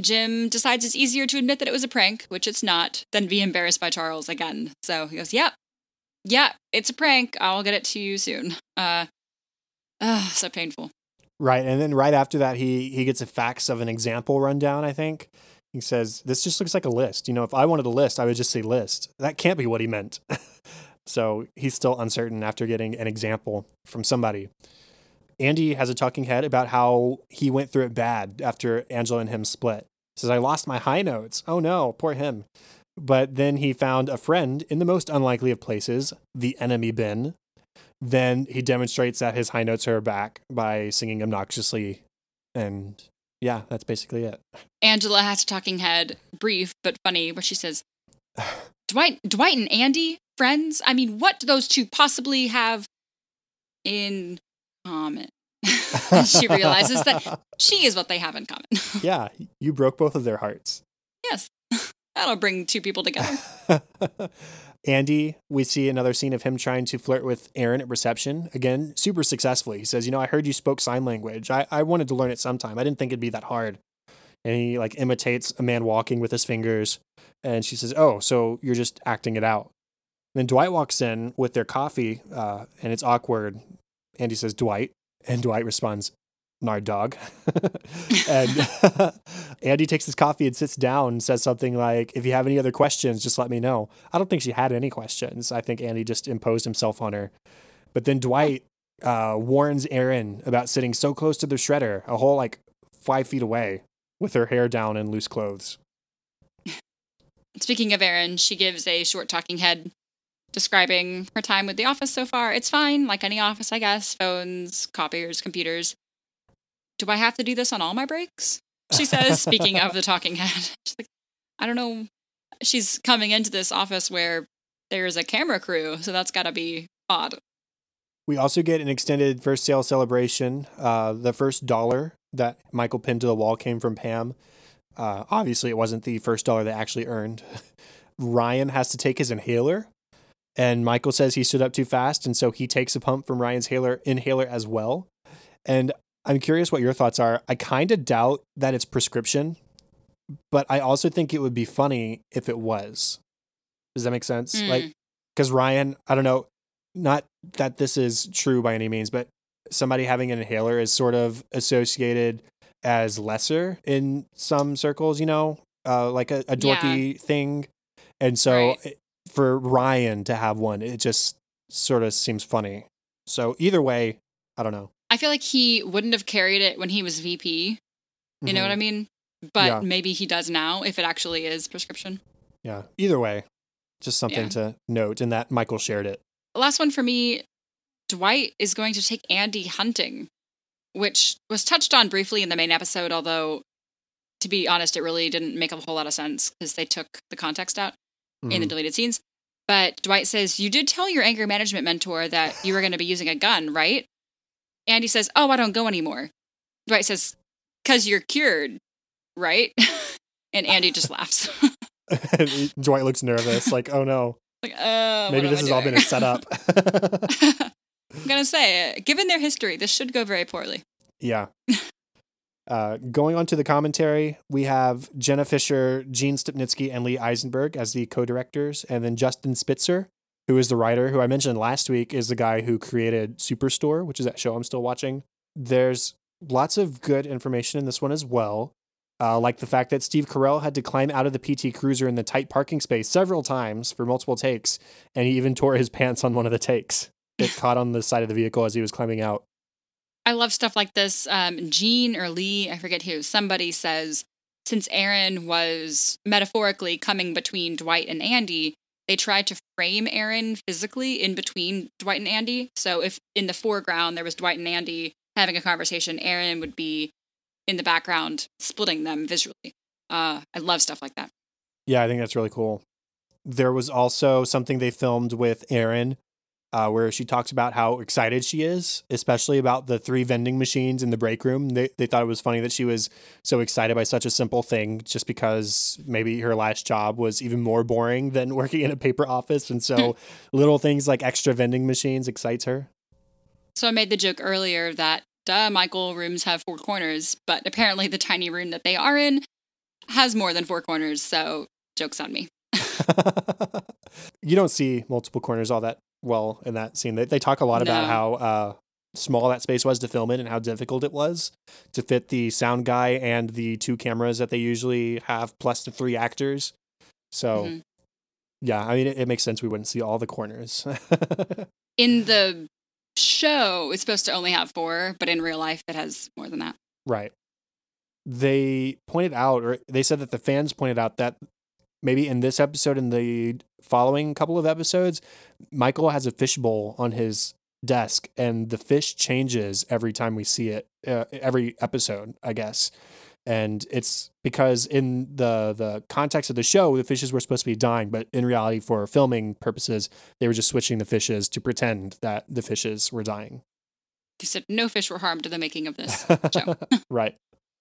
Jim decides it's easier to admit that it was a prank, which it's not, than be embarrassed by Charles again. So he goes, yep, yeah, it's a prank. I'll get it to you soon. Uh, uh so painful. Right. And then right after that, he he gets a fax of an example rundown, I think. He says, "This just looks like a list. You know, if I wanted a list, I would just say list." That can't be what he meant. So he's still uncertain after getting an example from somebody. Andy has a talking head about how he went through it bad after Angela and him split. He says, "I lost my high notes." Oh, no, poor him. But then he found a friend in the most unlikely of places, the enemy bin. Then he demonstrates that his high notes are back by singing obnoxiously. And yeah, that's basically it. Angela has a talking head, brief but funny, where she says, Dwight, Dwight and Andy, friends? I mean, what do those two possibly have in common? She realizes that she is what they have in common. Yeah, you broke both of their hearts. Yes, that'll bring two people together. Andy, we see another scene of him trying to flirt with Erin at reception. Again, super successfully. He says, you know, I heard you spoke sign language. I, I wanted to learn it sometime. I didn't think it'd be that hard. And he like imitates a man walking with his fingers. And she says, oh, so you're just acting it out. And then Dwight walks in with their coffee uh, and it's awkward. Andy says, Dwight. And Dwight responds, Nard dog. And Andy takes his coffee and sits down and says something like, if you have any other questions, just let me know. I don't think she had any questions. I think Andy just imposed himself on her. But then Dwight uh, warns Erin about sitting so close to the shredder, a whole like five feet away, with her hair down and loose clothes. Speaking of Erin, she gives a short talking head describing her time with the office so far. It's fine, like any office, I guess. Phones, copiers, computers. Do I have to do this on all my breaks? She says, speaking of the talking head. She's like, I don't know. She's coming into this office where there's a camera crew, so that's got to be odd. We also get an extended first sale celebration. Uh, the first dollar that Michael pinned to the wall came from Pam. Uh, obviously, it wasn't the first dollar they actually earned. Ryan has to take his inhaler, and Michael says he stood up too fast, and so he takes a pump from Ryan's inhaler, inhaler as well. And I'm curious what your thoughts are. I kind of doubt that it's prescription, but I also think it would be funny if it was. Does that make sense? Mm. Like, because Ryan, I don't know, not that this is true by any means, but somebody having an inhaler is sort of associated as lesser in some circles, you know, uh, like a, a dorky yeah. thing. And so right. it, for Ryan to have one, it just sort of seems funny. So either way, I don't know. I feel like he wouldn't have carried it when he was V P. You mm-hmm. know what I mean? But yeah. maybe he does now if it actually is prescription. Yeah. Either way, just something yeah. to note in that Michael shared it. Last one for me, Dwight is going to take Andy hunting, which was touched on briefly in the main episode, although to be honest, it really didn't make a whole lot of sense because they took the context out mm-hmm. in the deleted scenes. But Dwight says, you did tell your anger management mentor that you were going to be using a gun, right? Andy says, oh, I don't go anymore. Dwight says, because you're cured, right? And Andy just laughs. Dwight looks nervous, like, oh no. Like, oh, maybe this has all been a setup. I'm going to say, given their history, this should go very poorly. Yeah. Uh, going on to the commentary, we have Jenna Fisher, Gene Stipnitsky, and Lee Eisenberg as the co-directors, and then Justin Spitzer, who is the writer, who I mentioned last week is the guy who created Superstore, which is that show I'm still watching. There's lots of good information in this one as well, uh, like the fact that Steve Carell had to climb out of the P T Cruiser in the tight parking space several times for multiple takes, and he even tore his pants on one of the takes. It caught on the side of the vehicle as he was climbing out. I love stuff like this. Um, Gene or Lee, I forget who, somebody says, since Erin was metaphorically coming between Dwight and Andy, they tried to frame Erin physically in between Dwight and Andy. So if in the foreground there was Dwight and Andy having a conversation, Erin would be in the background splitting them visually. Uh, I love stuff like that. Yeah, I think that's really cool. There was also something they filmed with Erin, Uh, where she talks about how excited she is, especially about the three vending machines in the break room. They they thought it was funny that she was so excited by such a simple thing, just because maybe her last job was even more boring than working in a paper office. And so little things like extra vending machines excites her. So I made the joke earlier that, duh, Michael, rooms have four corners, but apparently the tiny room that they are in has more than four corners. So joke's on me. You don't see multiple corners all that well in that scene. They, they talk a lot no. about how uh, small that space was to film it and how difficult it was to fit the sound guy and the two cameras that they usually have, plus the three actors. So, mm-hmm. yeah, I mean, it, it makes sense we wouldn't see all the corners. In the show, it's supposed to only have four, but in real life, it has more than that. Right. They pointed out, or they said that the fans pointed out that maybe in this episode and the following couple of episodes, Michael has a fishbowl on his desk, and the fish changes every time we see it, uh, every episode, I guess. And it's because in the the context of the show, the fishes were supposed to be dying, but in reality, for filming purposes, they were just switching the fishes to pretend that the fishes were dying. They said no fish were harmed in the making of this show. Right.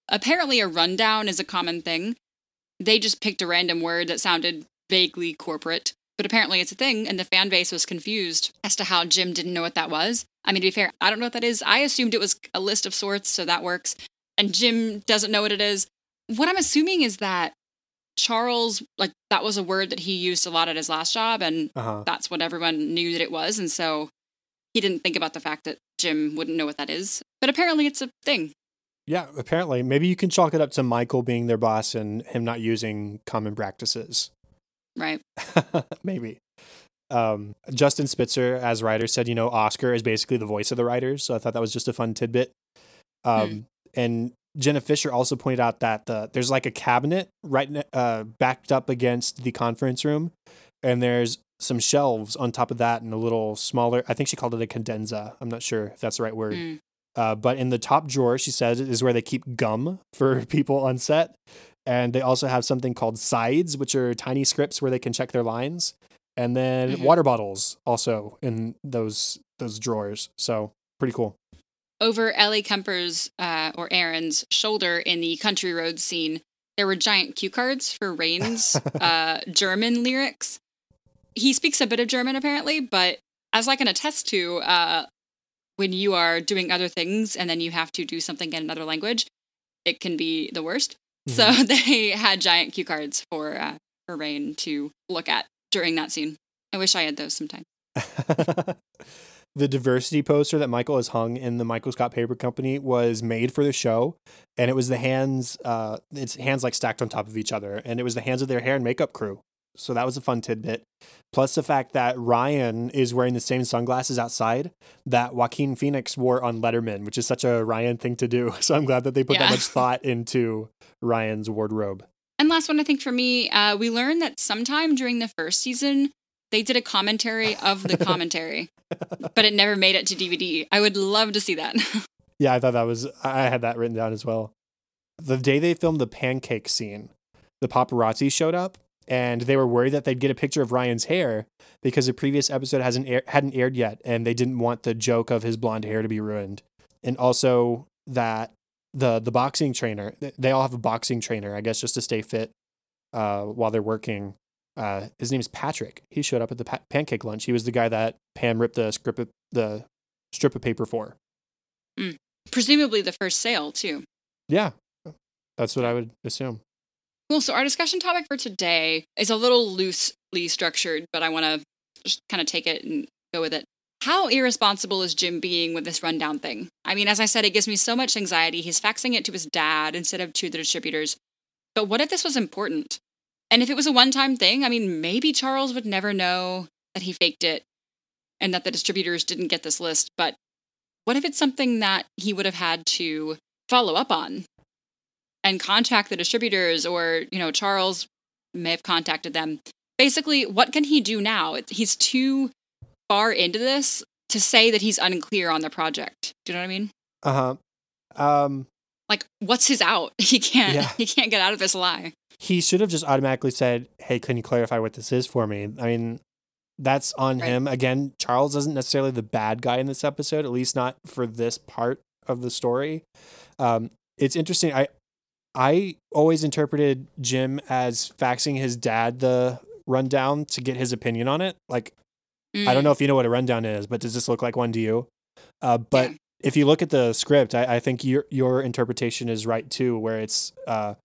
Apparently, a rundown is a common thing. They just picked a random word that sounded vaguely corporate, but apparently it's a thing, and the fan base was confused as to how Jim didn't know what that was. I mean, to be fair, I don't know what that is. I assumed it was a list of sorts, so that works. And Jim doesn't know what it is. What I'm assuming is that Charles, like, that was a word that he used a lot at his last job, and uh-huh. that's what everyone knew that it was, and so he didn't think about the fact that Jim wouldn't know what that is. But apparently it's a thing. Yeah, apparently. Maybe you can chalk it up to Michael being their boss and him not using common practices. Right. Maybe. Um, Justin Spitzer, as writer, said, you know, Oscar is basically the voice of the writers. So I thought that was just a fun tidbit. Um, mm. And Jenna Fisher also pointed out that the, there's like a cabinet right uh, backed up against the conference room. And there's some shelves on top of that and a little smaller. I think she called it a cadenza. I'm not sure if that's the right word. Mm. Uh, but in the top drawer, she says, is where they keep gum for people on set. And they also have something called sides, which are tiny scripts where they can check their lines. And then mm-hmm. water bottles also in those those drawers. So pretty cool. Over Ellie Kemper's uh, or Erin's shoulder in the country road scene, there were giant cue cards for Rain's uh, German lyrics. He speaks a bit of German, apparently, but as I can attest to... Uh, when you are doing other things and then you have to do something in another language, it can be the worst. Mm-hmm. So they had giant cue cards for, uh, for Rain to look at during that scene. I wish I had those sometime. The diversity poster that Michael has hung in the Michael Scott Paper Company was made for the show. And it was the hands, uh, it's hands like stacked on top of each other. And it was the hands of their hair and makeup crew. So that was a fun tidbit. Plus the fact that Ryan is wearing the same sunglasses outside that Joaquin Phoenix wore on Letterman, which is such a Ryan thing to do. So I'm glad that they put yeah. that much thought into Ryan's wardrobe. And last one, I think for me, uh, we learned that sometime during the first season, they did a commentary of the commentary, but it never made it to D V D. I would love to see that. Yeah, I thought that was, I had that written down as well. The day they filmed the pancake scene, the paparazzi showed up. And they were worried that they'd get a picture of Ryan's hair because the previous episode hasn't air- hadn't aired yet, and they didn't want the joke of his blonde hair to be ruined. And also that the the boxing trainer, they all have a boxing trainer, I guess, just to stay fit uh, while they're working. Uh, his name's Patrick. He showed up at the pa- pancake lunch. He was the guy that Pam ripped the script of, the strip of paper for. Mm. Presumably the first sale, too. Yeah, that's what I would assume. Cool. So our discussion topic for today is a little loosely structured, but I want to just kind of take it and go with it. How irresponsible is Jim being with this rundown thing? I mean, as I said, it gives me so much anxiety. He's faxing it to his dad instead of to the distributors. But what if this was important? And if it was a one-time thing, I mean, maybe Charles would never know that he faked it and that the distributors didn't get this list. But what if it's something that he would have had to follow up on and contact the distributors, or, you know, Charles may have contacted them? Basically, what can he do now? He's too far into this to say that he's unclear on the project. Do you know what I mean? Uh-huh. Um, like, what's his out? He can't, yeah. he can't get out of this lie. He should have just automatically said, hey, can you clarify what this is for me? I mean, that's on right. him. Again, Charles isn't necessarily the bad guy in this episode, at least not for this part of the story. Um, it's interesting. I, I always interpreted Jim as faxing his dad the rundown to get his opinion on it. Like, mm. I don't know if you know what a rundown is, but does this look like one to you? Uh, but yeah. if you look at the script, I, I think your your interpretation is right too, where it's uh,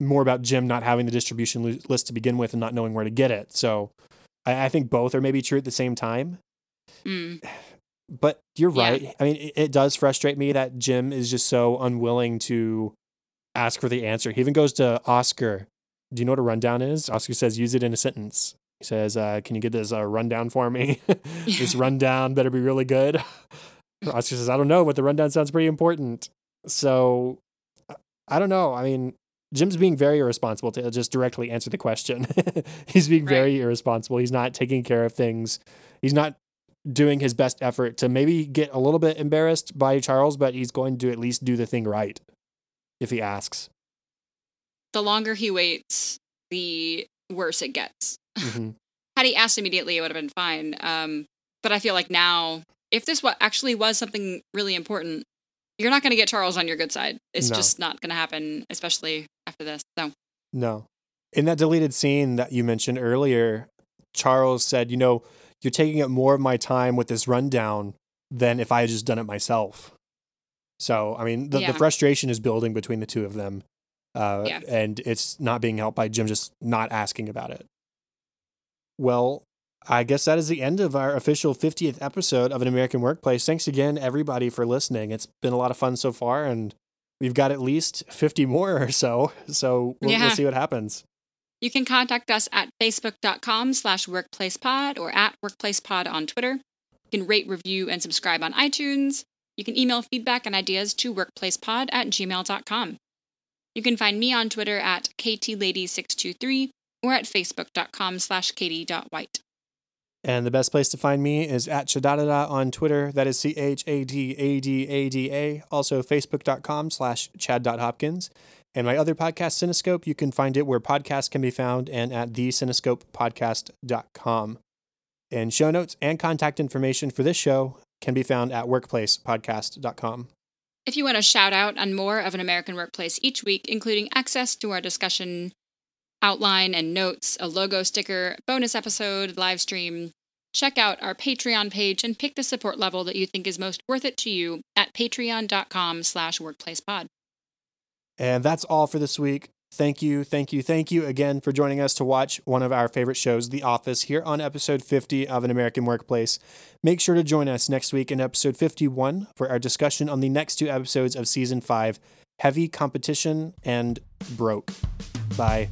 more about Jim not having the distribution list to begin with and not knowing where to get it. So I, I think both are maybe true at the same time. Mm. But you're right. Yeah. I mean, it, it does frustrate me that Jim is just so unwilling to ask for the answer. He even goes to Oscar. Do you know what a rundown is? Oscar says, use it in a sentence. He says, uh, can you get this uh, rundown for me? This rundown better be really good. Oscar says, I don't know, but the rundown sounds pretty important. So I don't know. I mean, Jim's being very irresponsible to just directly answer the question. He's being right. very irresponsible. He's not taking care of things. He's not doing his best effort to maybe get a little bit embarrassed by Charles, but he's going to at least do the thing right if he asks. The longer he waits, the worse it gets. Mm-hmm. Had he asked immediately, it would have been fine. Um, but I feel like now, if this actually was something really important, you're not going to get Charles on your good side. It's no. just not going to happen, especially after this. So. No. In that deleted scene that you mentioned earlier, Charles said, you know, you're taking up more of my time with this rundown than if I had just done it myself. So, I mean, the, yeah. the frustration is building between the two of them. Uh, yeah. And it's not being helped by Jim just not asking about it. Well, I guess that is the end of our official fiftieth episode of An American Workplace. Thanks again, everybody, for listening. It's been a lot of fun so far, and we've got at least fifty more or so. So we'll, yeah. we'll see what happens. You can contact us at facebook.com slash workplacepod or at workplacepod on Twitter. You can rate, review, and subscribe on iTunes. You can email feedback and ideas to workplacepod at gmail.com. You can find me on Twitter at K T Lady six two three or at facebook.com slash katie.white. And the best place to find me is at Chadadada on Twitter. That is C H A D A D A D A. Also facebook.com slash chad.hopkins. And my other podcast, Cinescope, you can find it where podcasts can be found and at the cinescope podcast dot com. And show notes and contact information for this show can be found at workplace podcast dot com. If you want a shout out on more of An American Workplace each week, including access to our discussion outline and notes, a logo sticker, bonus episode, live stream, check out our Patreon page and pick the support level that you think is most worth it to you at patreon.com slash workplacepod. And that's all for this week. Thank you, thank you, thank you again for joining us to watch one of our favorite shows, The Office, here on episode fifty of An American Workplace. Make sure to join us next week in episode fifty-one for our discussion on the next two episodes of season five, Heavy Competition and Broke. Bye.